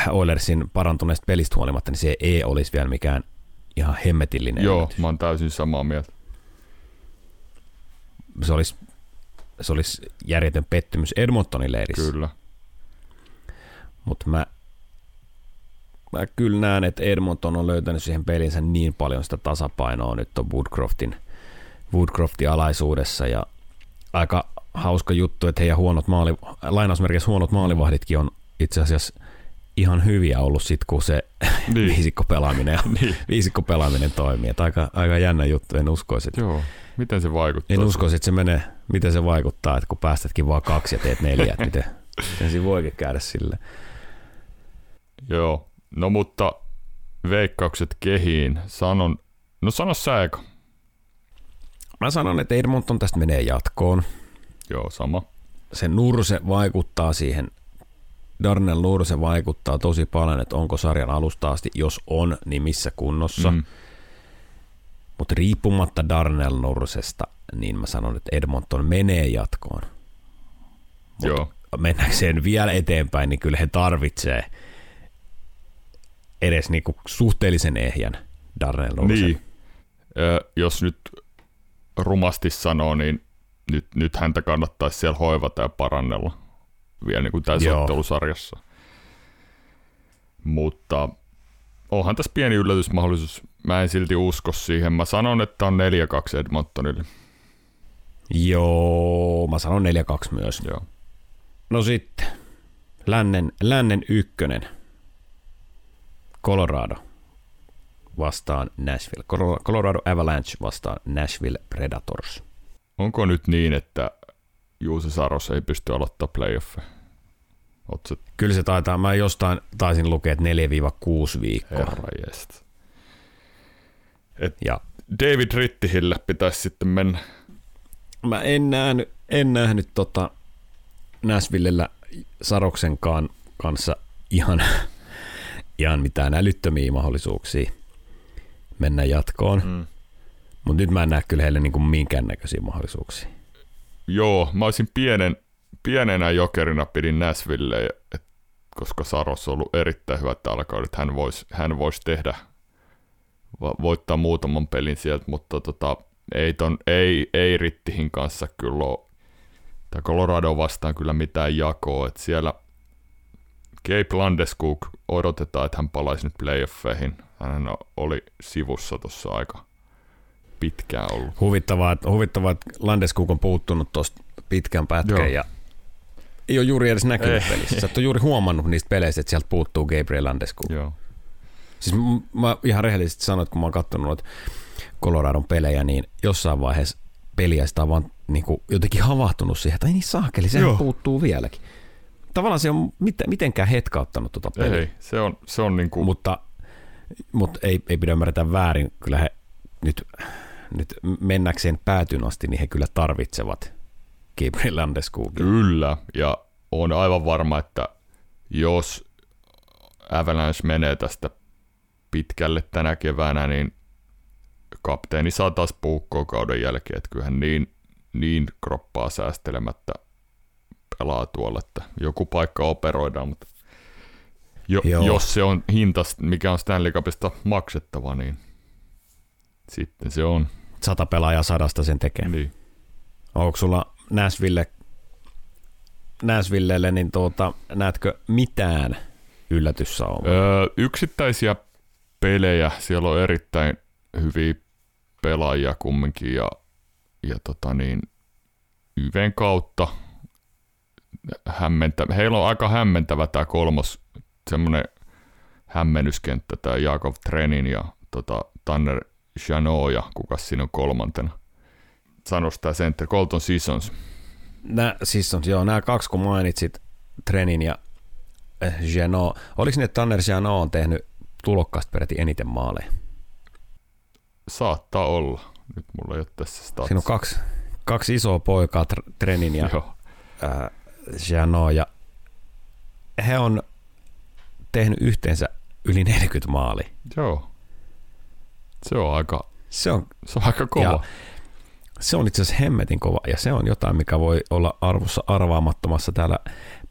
Oilersin parantuneesta pelistä huolimatta, niin se ei olisi vielä mikään ihan hemmetillinen. Joo, ennätys. Mä oon täysin samaa mieltä. Se olisi järjetön pettymys Edmontonin leirissä. Kyllä. Mutta mä kyllä näen, että Edmonton on löytänyt siihen pelinsä niin paljon sitä tasapainoa. Nyt on Woodcroftin alaisuudessa ja aika hauska juttu, että heidän huonot maalivahditkin on itse asiassa ihan hyviä ollut sitten, kun se niin. viisikkopelaaminen toimii. Että aika jännä juttu, en uskoisi. Joo, miten se vaikuttaa? En uskoisi, että se menee, miten se vaikuttaa, että kun päästätkin vaan 2 ja teet 4, että miten siinä voikin käydä sille. Joo, no mutta veikkaukset kehiin. Sano sä eka. Mä sanon, että Edmonton tästä menee jatkoon. Joo, sama. Se Nurse vaikuttaa siihen. Darnell Nurse vaikuttaa tosi paljon, että onko sarjan alusta asti, jos on, niin missä kunnossa. Mutta riippumatta Darnell Nursesta, niin mä sanon, että Edmonton menee jatkoon. Mut Joo. Mennäkseen vielä eteenpäin, niin kyllä he tarvitsee edes niinku suhteellisen ehjän Darnell Nursen. Niin. Jos nyt rumasti sanoo, niin nyt häntä kannattaisi siellä hoivata ja parannella vielä niin kuin tässä ottelusarjassa. Mutta onhan tässä pieni yllätysmahdollisuus. Mä en silti usko siihen. Mä sanon, että on 4-2 Edmontonille. Joo, mä sanon 4-2 myös. Joo. No sitten, lännen ykkönen. Colorado vastaan Nashville. Colorado Avalanche vastaan Nashville Predators. Onko nyt niin, että Juuse Saros ei pysty aloittamaan playoffeja? Kyllä se taitaa. Mä jostain taisin lukea, että 4-6 viikkoa. Herranjestas. David Rittihille pitäisi sitten mennä. Mä en nähnyt Nashvillellä Saroksenkaan kanssa ihan mitään älyttömiä mahdollisuuksia mennä jatkoon. Mutta nyt mä en näe kyllä heille niinku minkäännäköisiä mahdollisuuksia. Joo, mä olisin pienenä jokerina pidin Nashville, että koska Saros on ollut erittäin hyvä tällä kaudella, että hän voisi tehdä, voittaa muutaman pelin sieltä, mutta ei Rittihin kanssa kyllä ole, tai Colorado vastaan kyllä mitään jakoa, että siellä Cape Landeskog odotetaan, että hän palaisi nyt playoffeihin. Hän oli sivussa tuossa aika pitkään ollut. Huvittavaa, että Landeskog on puuttunut tuosta pitkän pätkän ja ei ole juuri edes näkynyt pelissä. Sä et ole juuri huomannut niistä peleistä, että sieltä puuttuu Gabriel Landeskog. Joo. Siis mä ihan rehellisesti sanoin, että kun mä oon katsonut noita Coloradon pelejä, niin jossain vaiheessa peliä sitä on vaan niin jotenkin havahtunut siihen, että ei niin saakeli, sehän puuttuu vieläkin. Tavallaan se on mitenkään hetkauttanut tuota peliä. Ei, se on niin kuin... Mutta ei pidä ymmärtää väärin, kyllä he nyt mennäkseen päätyyn asti, niin he kyllä tarvitsevat Gabriel Landeskugia. Kyllä, ja on aivan varma, että jos Avalanche menee tästä pitkälle tänä keväänä, niin kapteeni saa taas puukkoa kauden jälkeen, että kyllähän niin kroppaa säästelemättä pelaa tuolla, että joku paikka operoidaan, mutta jos se on hinta, mikä on Stanley Cupista maksettava, niin sitten se on. 100 pelaajaa 100 sen tekee. Niin. Onko sulla Nashvillelle, niin näetkö mitään yllätyssaumaa? Yksittäisiä pelejä, siellä on erittäin hyviä pelaajia kumminkin ja Yven kautta heillä on aika hämmentävä tämä kolmos, semmoinen hämmennyskenttä, tämä Jakov Trenin ja Tanner Janot ja kukas siinä on kolmantena. Sanoisi tämä sentteri, Colton Sissons. Nämä kaksi kun mainitsit, Trenin ja Janot. Oliko ne Tanner Janot on tehnyt tulokkaasta peräti eniten maaleja? Saattaa olla. Nyt mulla ei ole tässä statsia. Siinä on kaksi isoa poikaa, Trenin ja Janot, ja he on tehnyt yhteensä yli 40 maalia. Joo. Se on aika kova. Ja se on itse asiassa hemmetin kova, ja se on jotain, mikä voi olla arvossa arvaamattomassa täällä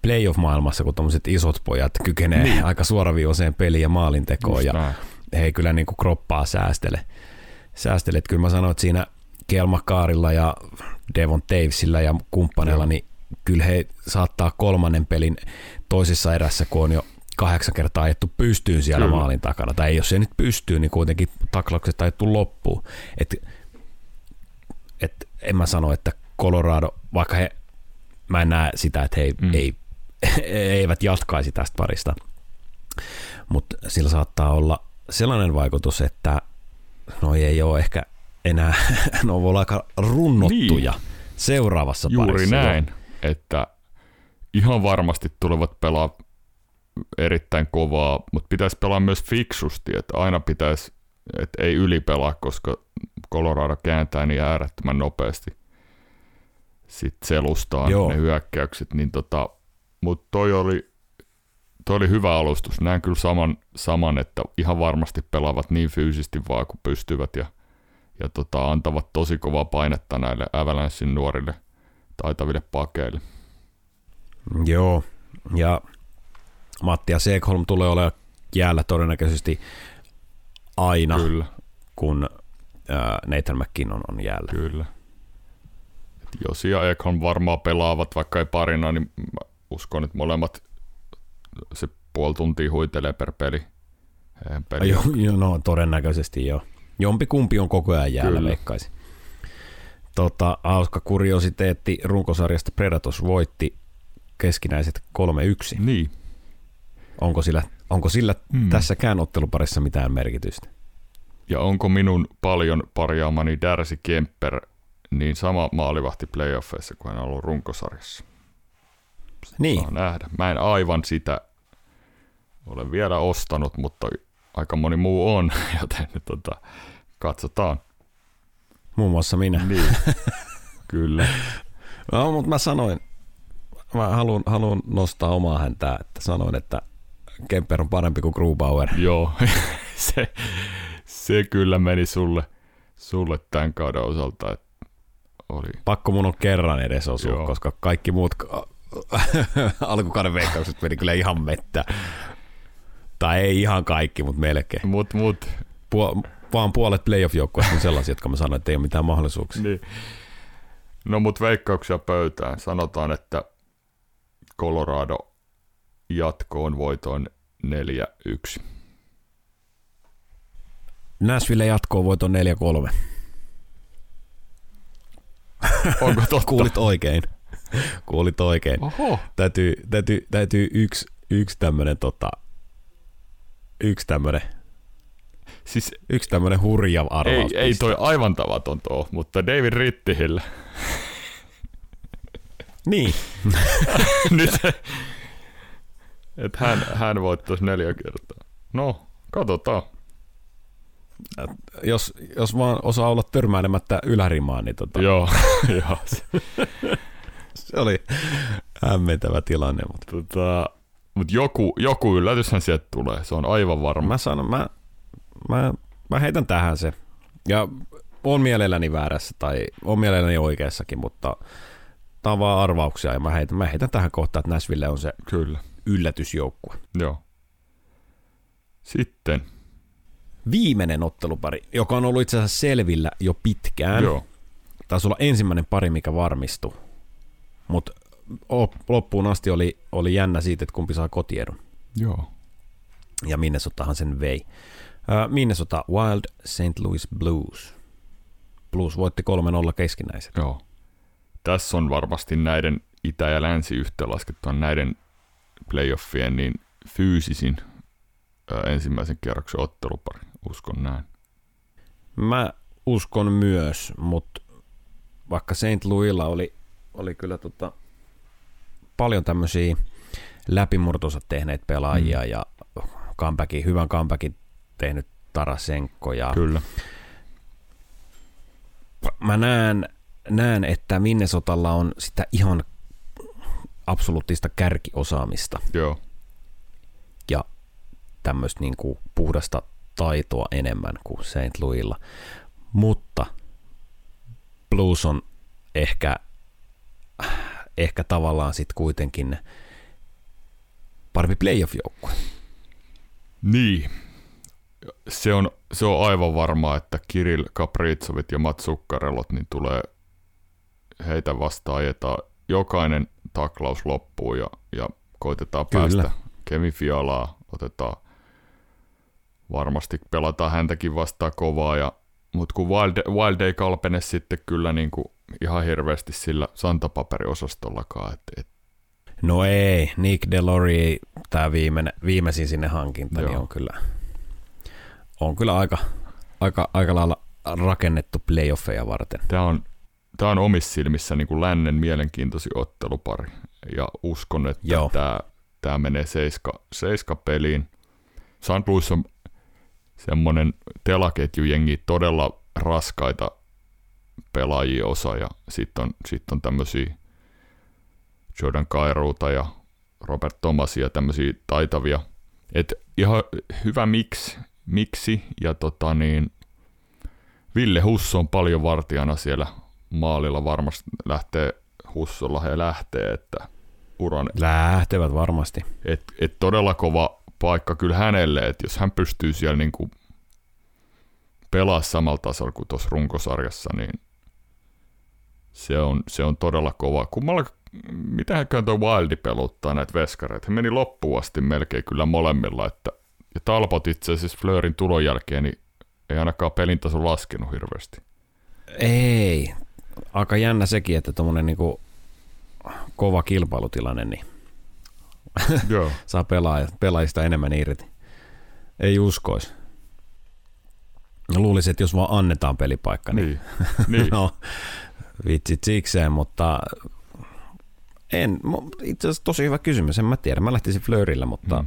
playoff-maailmassa, kun tommoset isot pojat kykenee aika suoraviivaiseen peliin ja maalintekoon, just ja näin. He ei kyllä niin kuin kroppaa säästele. Kyllä mä sanoin, että siinä Kelmakaarilla ja Devon Tavesillä ja kumppaneilla, niin kyllä he saattaa kolmannen pelin toisessa erässä, kun on jo 8 kertaa ajettu pystyyn siellä maalin takana, tai jos se nyt pystyy, niin kuitenkin taklaukset ajettu loppuun. Et en mä sano, että Colorado, vaikka mä en näe sitä, että he eivät jatkaisi tästä parista, mutta sillä saattaa olla sellainen vaikutus, että ei ole ehkä enää, voi olla aika runnottuja seuraavassa parissa. Juuri näin, että ihan varmasti tulevat pelaa erittäin kovaa, mutta pitäisi pelaa myös fiksusti, että aina pitäisi, että ei ylipelaa, koska Colorado kääntää niin äärettömän nopeasti sitten selustaan ne hyökkäykset, niin mutta toi oli hyvä alustus. Näen kyllä saman, että ihan varmasti pelaavat niin fyysisesti vaan kuin pystyvät ja antavat tosi kovaa painetta näille Avalanchen nuorille taitaville pakeille. Joo, ja Mattias Ekholm tulee olemaan jäällä todennäköisesti aina, kyllä, kun Nathan McKinnon on jäällä. Kyllä. Et Josi ja Ekholm varmaan pelaavat, vaikka ei parina, niin uskon, että molemmat se puoli tuntia huitelee per peli. No todennäköisesti joo. Jompikumpi on koko ajan jäällä, veikkaisin. Hauska kuriositeetti, runkosarjasta Predators voitti keskinäiset 3-1. Niin. Onko sillä tässäkään otteluparissa mitään merkitystä? Ja onko minun paljon parjaamani Darcy Kemper niin sama maalivahti playoffeissa kuin hän on ollut runkosarjassa? Niin. Saa nähdä. Mä en aivan sitä ole vielä ostanut, mutta aika moni muu on, joten katsotaan. Muun muassa minä. Niin. Kyllä. No, mutta mä sanoin, mä haluan nostaa omaa häntää, että sanoin, että Kemper on parempi kuin Grubauer. Joo, se kyllä meni sulle tämän kauden osalta. Pakko mun on kerran edes osua, koska kaikki muut alkukauden veikkaukset meni kyllä ihan mettä. Tai ei ihan kaikki, mutta melkein. Mut. Vaan puolet playoff-joukkueista on sellaisia, jotka mä sanoin, että ei ole mitään mahdollisuuksia. Niin. No mut veikkauksia pöytään. Sanotaan, että Colorado jatkoon voitoon 4-1. Nashville jatkoon voitoon 4-3. Onko totta? Kuulit oikein. Oho. Täytyy yksi tämmönen yksi tämmönen hurja arvaus. Ei toi aivan tavaton tuo, mutta David Rittihillä. Niin. Nyt et hän voittaisi 4 kertaa. No, katsotaan. Jos vaan osaa olla törmäilemättä ylärimaan, niin Joo, joo. Se oli hämmentävä tilanne, mutta mutta joku yllätyshän sieltä tulee, se on aivan varma. Mä sanon, mä heitän tähän se. Ja on mielelläni väärässä tai on mielelläni oikeassakin, mutta tää on vaan arvauksia ja mä heitän tähän kohtaan, että Nashville on se kyllä yllätysjoukkue. Joo. Sitten viimeinen ottelupari, joka on ollut itse asiassa selvillä jo pitkään. Joo. Taisi olla ensimmäinen pari, mikä varmistui. Mutta loppuun asti oli jännä siitä, että kumpi saa kotiedun. Joo. Ja Minnesotahan sen vei. Minnesota Wild, St. Louis Blues. Blues voitti 3-0 keskinäisen. Joo. Tässä on varmasti näiden itä- ja länsi yhteenlaskettua näiden playoffien niin fyysisin ensimmäisen kierroksen ottelupari. Uskon näin. Mä uskon myös, mutta vaikka St. Louisilla oli kyllä paljon tämmöisiä läpimurtonsa tehneet pelaajia ja hyvän comebackin tehnyt Tarasenko. Ja kyllä. Mä näen, että Minnesotalla on sitä ihan absoluuttista kärkiosaamista. Joo. Ja tämmöistä niinku puhdasta taitoa enemmän kuin St. Louisilla. Mutta Blues on ehkä tavallaan sitten kuitenkin parempi playoff-joukkue. Niin. Se on aivan varmaa, että Kirill Kapritsovit ja Mats Zuccarellot niin tulee heitä vastaan ajetaan jokainen taklaus loppuun ja koitetaan kyllä päästä. Kevin Fialaa otetaan. Varmasti pelataan häntäkin vastaan kovaa, mutta kun Wild ei kalpene sitten kyllä niinku ihan hirveästi sillä santapaperiosastollakaan. No ei, Nick DeLaurie, tämä viimeisin sinne hankinta, joo, niin on kyllä aika lailla rakennettu playoffeja varten. Tämä on omissa silmissä niin kuin lännen mielenkiintoisin ottelupari, ja uskon, että tämä menee 7 peliin. St. Louis on semmoinen telaketjujengi, todella raskaita pelaajia osa, ja sitten on tämmöisiä Jordan Kairuuta ja Robert Thomasia, tämmöisiä taitavia. Et ihan hyvä miksi, ja Ville Husso on paljon vartijana siellä maalilla, varmasti lähtee Hussolla, he lähtee, että uran... Lähtevät varmasti. Et todella kova paikka kyllä hänelle, että jos hän pystyy siellä niinku pelaa samalla tasolla kuin tuossa runkosarjassa, niin se on todella kova. Mitähän tuo Wildi peluttaa näitä veskareita? He meni loppuun asti melkein kyllä molemmilla. Ja Talbot itse asiassa Fleurin tulon jälkeen niin ei ainakaan pelintaso laskenut hirveästi. Ei. Aika jännä sekin, että tuommoinen niinku kova kilpailutilanne niin saa pelaajista enemmän irti. Ei uskoisi. Luulisin, että jos vaan annetaan pelipaikka, niin. No, vitsit sikseen, mutta itse asiassa tosi hyvä kysymys, en mä tiedä. Mä lähtisin Fleurillä, mutta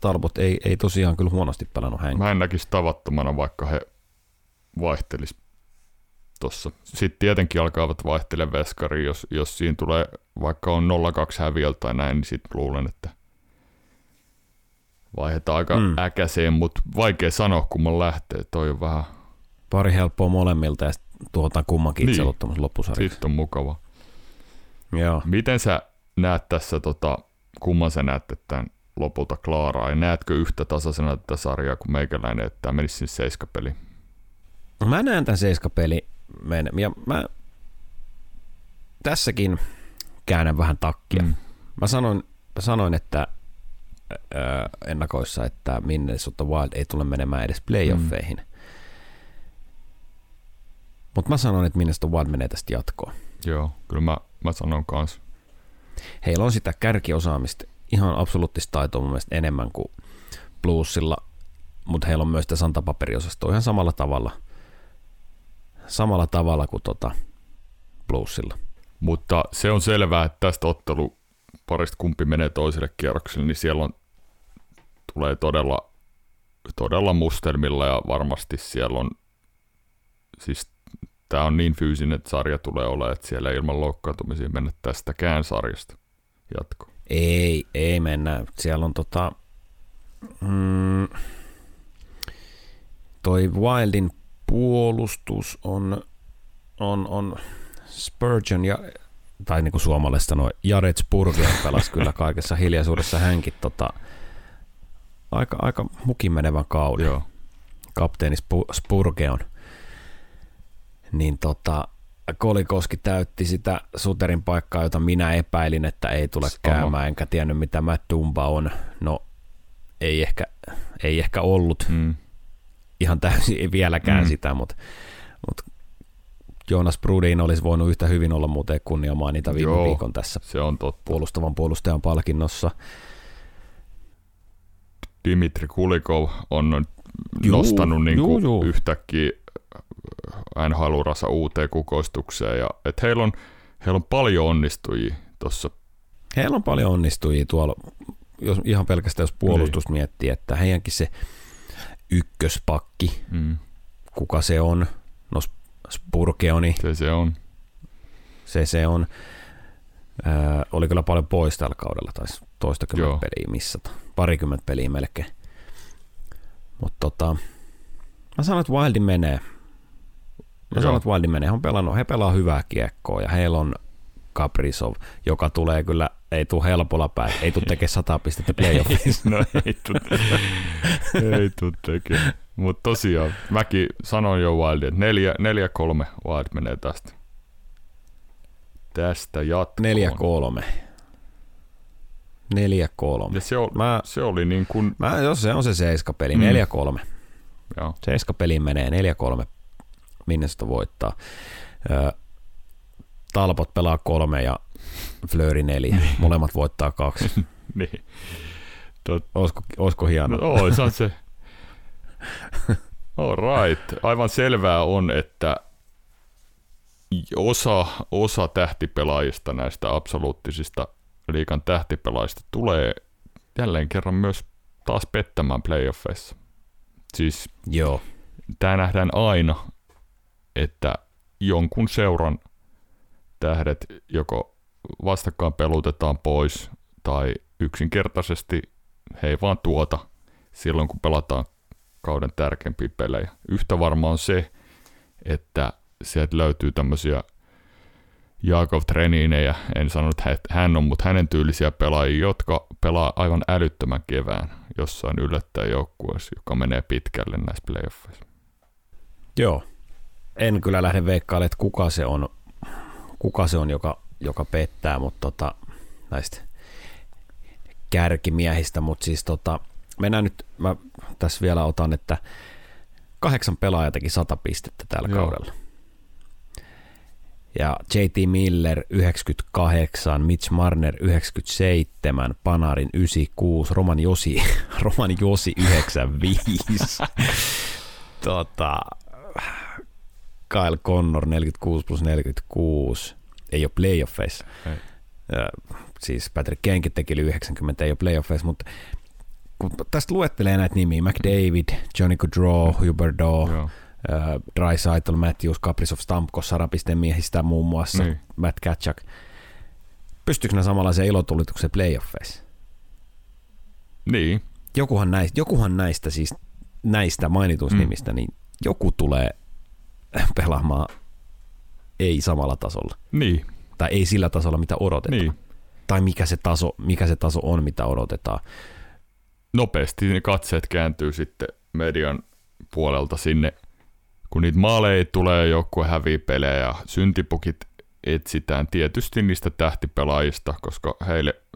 Talbot ei tosiaan kyllä huonosti pelannut hänkin. Mä en näkisi tavattomana, vaikka he vaihtelisi tossa. Sitten tietenkin alkavat vaihtele veskariin, jos siinä tulee, vaikka on 0-2 häviöllä tai näin, niin sitten luulen, että vaihdetaan aika äkäseen, mutta vaikea sanoa, kun mä lähtee. Toi on vähän... Pari helppoa molemmilta ja sitten tuotaan kummankin itse aloittamassa loppusarjassa. Sitten on mukava. Joo. Miten sä näe tässä, kumman sä näet tämän lopulta klaaraa, ja näetkö yhtä tasaisena tätä sarjaa kuin meikäläinen, että tämä menisi sinne seiskapeliin? Mä näen tämän seiskapeli mennä, ja mä tässäkin käännän vähän takkia. Mm. Mä sanoin, että ennakoissa, että Minnesota Wild ei tule menemään edes playoffeihin. Mm. Mutta mä sanon, että Minnesota Wild menee tästä jatkoon. Joo, kyllä mä sanon kanssa. Heillä on sitä kärkiosaamista, ihan absoluuttista taitoa mun mielestä enemmän kuin Bluesilla, mutta heillä on myös sitä santapaperiosastoa ihan samalla tavalla kuin Bluesilla. Mutta se on selvää, että tästä ottelu parista kumpi menee toiselle kierrokselle, niin siellä tulee todella mustelmilla, ja varmasti siellä on, siis tämä on niin fyysinen, että sarja tulee olemaan, että siellä ei ilman loukkaantumisia mennä tästäkään sarjasta jatko. Ei mennä. Siellä on toi Wildin puolustus on Spurgeon, ja tai niin kuin suomalaiset sanoi, Jared Spurgeon pelasi kyllä kaikessa hiljaisuudessa hänkin aika mukin menevän kauden. Joo. Kapteeni Spurgeon. Niin Kolikoski täytti sitä Suterin paikkaa, jota minä epäilin, että ei tule käymään, enkä tiennyt mitä Matt Dumba on. No ei ehkä ollut ihan täysin, ei vieläkään sitä, mutta Jonas Brodin olisi voinut yhtä hyvin olla muuten kunniamaan niitä viime viikon tässä se on totta. Puolustavan puolustajan palkinnossa. Dimitri Kulikov on nostanut yhtäkkiä NHL-uransa uuteen kukoistukseen, ja että heillä on paljon onnistujia tuossa. Heillä on paljon onnistujia tuolla, ihan pelkästään jos puolustus miettii, että heidänkin se ykköspakki, kuka se on, no Spurgeoni. Se on. Oli kyllä paljon pois tällä kaudella, taisi toistakymmentä peliä missata, parikymmentä peliä melkein. Mutta mä sanon, että Wildin menee. He pelaa hyvää kiekkoa, ja heillä on Kaprizov, joka tulee kyllä, ei tule helpolla päin, ei tule tekemään 100 pistettä playoffissa. No ei tule tekemään. Mutta tosiaan, mäkin sanoin jo Wildin, että 4-3 Wild menee tästä jatkoon. 4-3. 4-3. Ja se oli niin kuin... Jos se on se seiskapeli, 4-3. Joo. Seiskapeliin menee 4-3. Minne sitä voittaa. Talbot pelaa 3 ja Fleury 4. Molemmat voittaa 2. Niin. Olisiko hienoa? No, se on se. All right. Aivan selvää on, että osa tähtipelaajista, näistä absoluuttisista liigan tähtipelaajista, tulee jälleen kerran myös taas pettämään playoffeissa. Siis tämä nähdään aina, että jonkun seuran tähdet joko vastakkain pelutetaan pois tai yksinkertaisesti he ei vaan tuota silloin, kun pelataan kauden tärkeimpiä pelejä. Yhtä varma on se, että sieltä löytyy tämmöisiä Jakov Treninejä, en sano, että hän on, mutta hänen tyylisiä pelaajia, jotka pelaa aivan älyttömän kevään jossain yllättäjäjoukkueessa, joka menee pitkälle näissä playoffeissa. Joo. En kyllä lähde veikkaamaan, että kuka se on joka pettää, mutta näistä kärkimiehistä, mutta siis mennään nyt, mä tässä vielä otan, että 8 pelaajaa teki 100 pistettä tällä kaudella. Ja JT Miller 98, Mitch Marner 97, Panarin 96, Roman Josi 95. Kyle Connor 46+46, ei ole playoffeissa. Siis Patrick Kane teki 90, ei ole playoffeissa, mutta kun tästä luettelee näitä nimiä, McDavid, Johnny Gaudreau, Huberdeau, Draisaitl, Matthews, Kaprizov, Stamkos, 100-pistemiehistä muun muassa, Matt Tkachuk. Pystyykö nämä samanlaiseen ilotulitukseen playoffeissa? Niin. Jokuhan näistä, siis näistä mainituista nimistä, niin joku tulee pelaamaan ei samalla tasolla. Niin. Tai ei sillä tasolla, mitä odotetaan. Niin. tai mikä se taso on, mitä odotetaan. Nopeasti ne katseet kääntyy sitten median puolelta sinne, kun niitä maaleja tulee, joku hävii pelejä ja syntipukit etsitään tietysti niistä tähtipelaajista, koska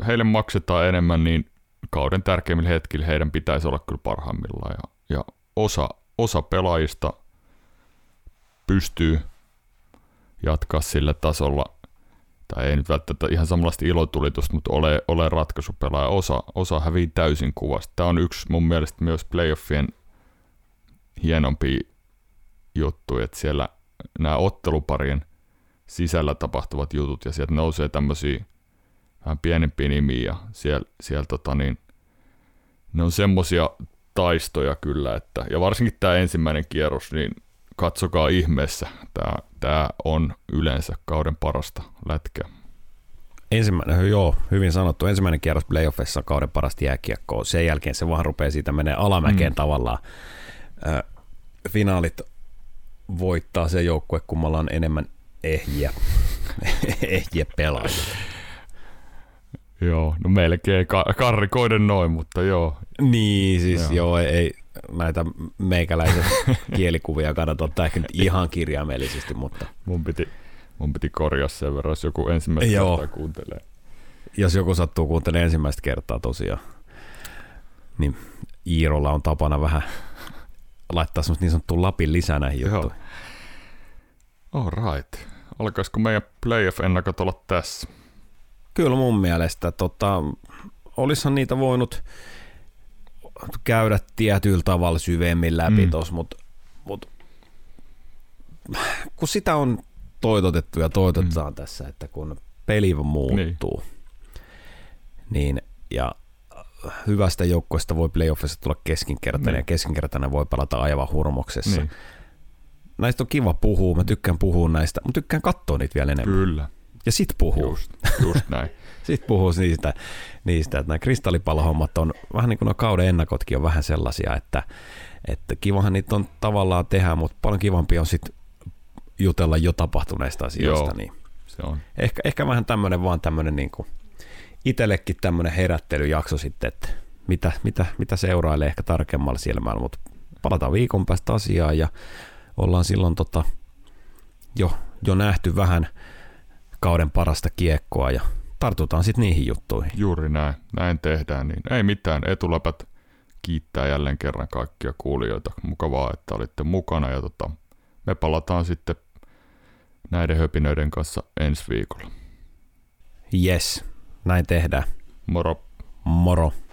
heille maksetaan enemmän, niin kauden tärkeimmillä hetkillä heidän pitäisi olla kyllä parhaimmillaan. Ja osa pelaajista pystyy jatkaa sillä tasolla, tai ei nyt välttämättä ihan samanlaista ilotulitusta, mutta ole ratkaisupelaaja. Osa hävii täysin kuvasta. Tämä on yksi mun mielestä myös playoffien hienompia juttuja, että siellä nämä otteluparien sisällä tapahtuvat jutut, ja sieltä nousee tämmöisiä vähän pienempiä nimiä, ja siellä ne on semmoisia taistoja kyllä, että, ja varsinkin tämä ensimmäinen kierros, niin katsokaa ihmeessä, tämä on yleensä kauden parasta lätkeä. Hyvin sanottu, ensimmäinen kierros playoffissa on kauden parasta jääkiekkoa, sen jälkeen se vaan rupeaa siitä menee alamäkeen tavallaan. Finaalit voittaa se joukkue, kummalla on enemmän ehjiä pelaajia. Joo, no melkein karrikoiden noin, mutta joo. Niin, siis joo ei näitä meikäläisiä kielikuvia kannata ottaa ehkä nyt ihan kirjaimellisesti, mutta... Mun piti korjaa sen verran, jos joku ensimmäistä kertaa kuuntelee. Jos joku sattuu kuuntelemaan ensimmäistä kertaa tosiaan, niin Iirolla on tapana vähän laittaa semmoista niin sanottua Lapin lisää näihin juttuihin. All right. Alkaisiko meidän playoff-ennakot olla tässä? Kyllä mun mielestä. Olisihan niitä voinut käydä tietyllä tavalla syvemmin läpi tuossa, mutta kun sitä on toitotettu ja toitotetaan tässä, että kun peli muuttuu, niin ja hyvästä joukkueesta voi playoffissa tulla keskinkertainen ja keskinkertainen voi palata aivan hurmoksessa. Niin. Näistä on kiva puhua, mä tykkään puhua näistä, mutta tykkään katsoa niitä vielä enemmän. Kyllä. Ja sit puhuu. Just näin. Sit puhuu niistä, että nämä kristallipallohommat on, vähän niin kuin nuo kauden ennakotkin on vähän sellaisia, että kivahan niitä on tavallaan tehdä, mutta paljon kivampi on sit jutella jo tapahtuneista asioista. Niin. Se on. Ehkä vähän tämmönen niin kuin itsellekin tämmönen herättelyjakso sitten, että mitä seurailee ehkä tarkemmalla silmällä, mutta palataan viikon päästä asiaan ja ollaan silloin jo nähty vähän kauden parasta kiekkoa ja tartutaan sitten niihin juttuihin. Juuri näin tehdään. Niin ei mitään, etuläpät kiittää jälleen kerran kaikkia kuulijoita. Mukavaa, että olitte mukana ja me palataan sitten näiden höpinöiden kanssa ensi viikolla. Yes, näin tehdään. Moro. Moro.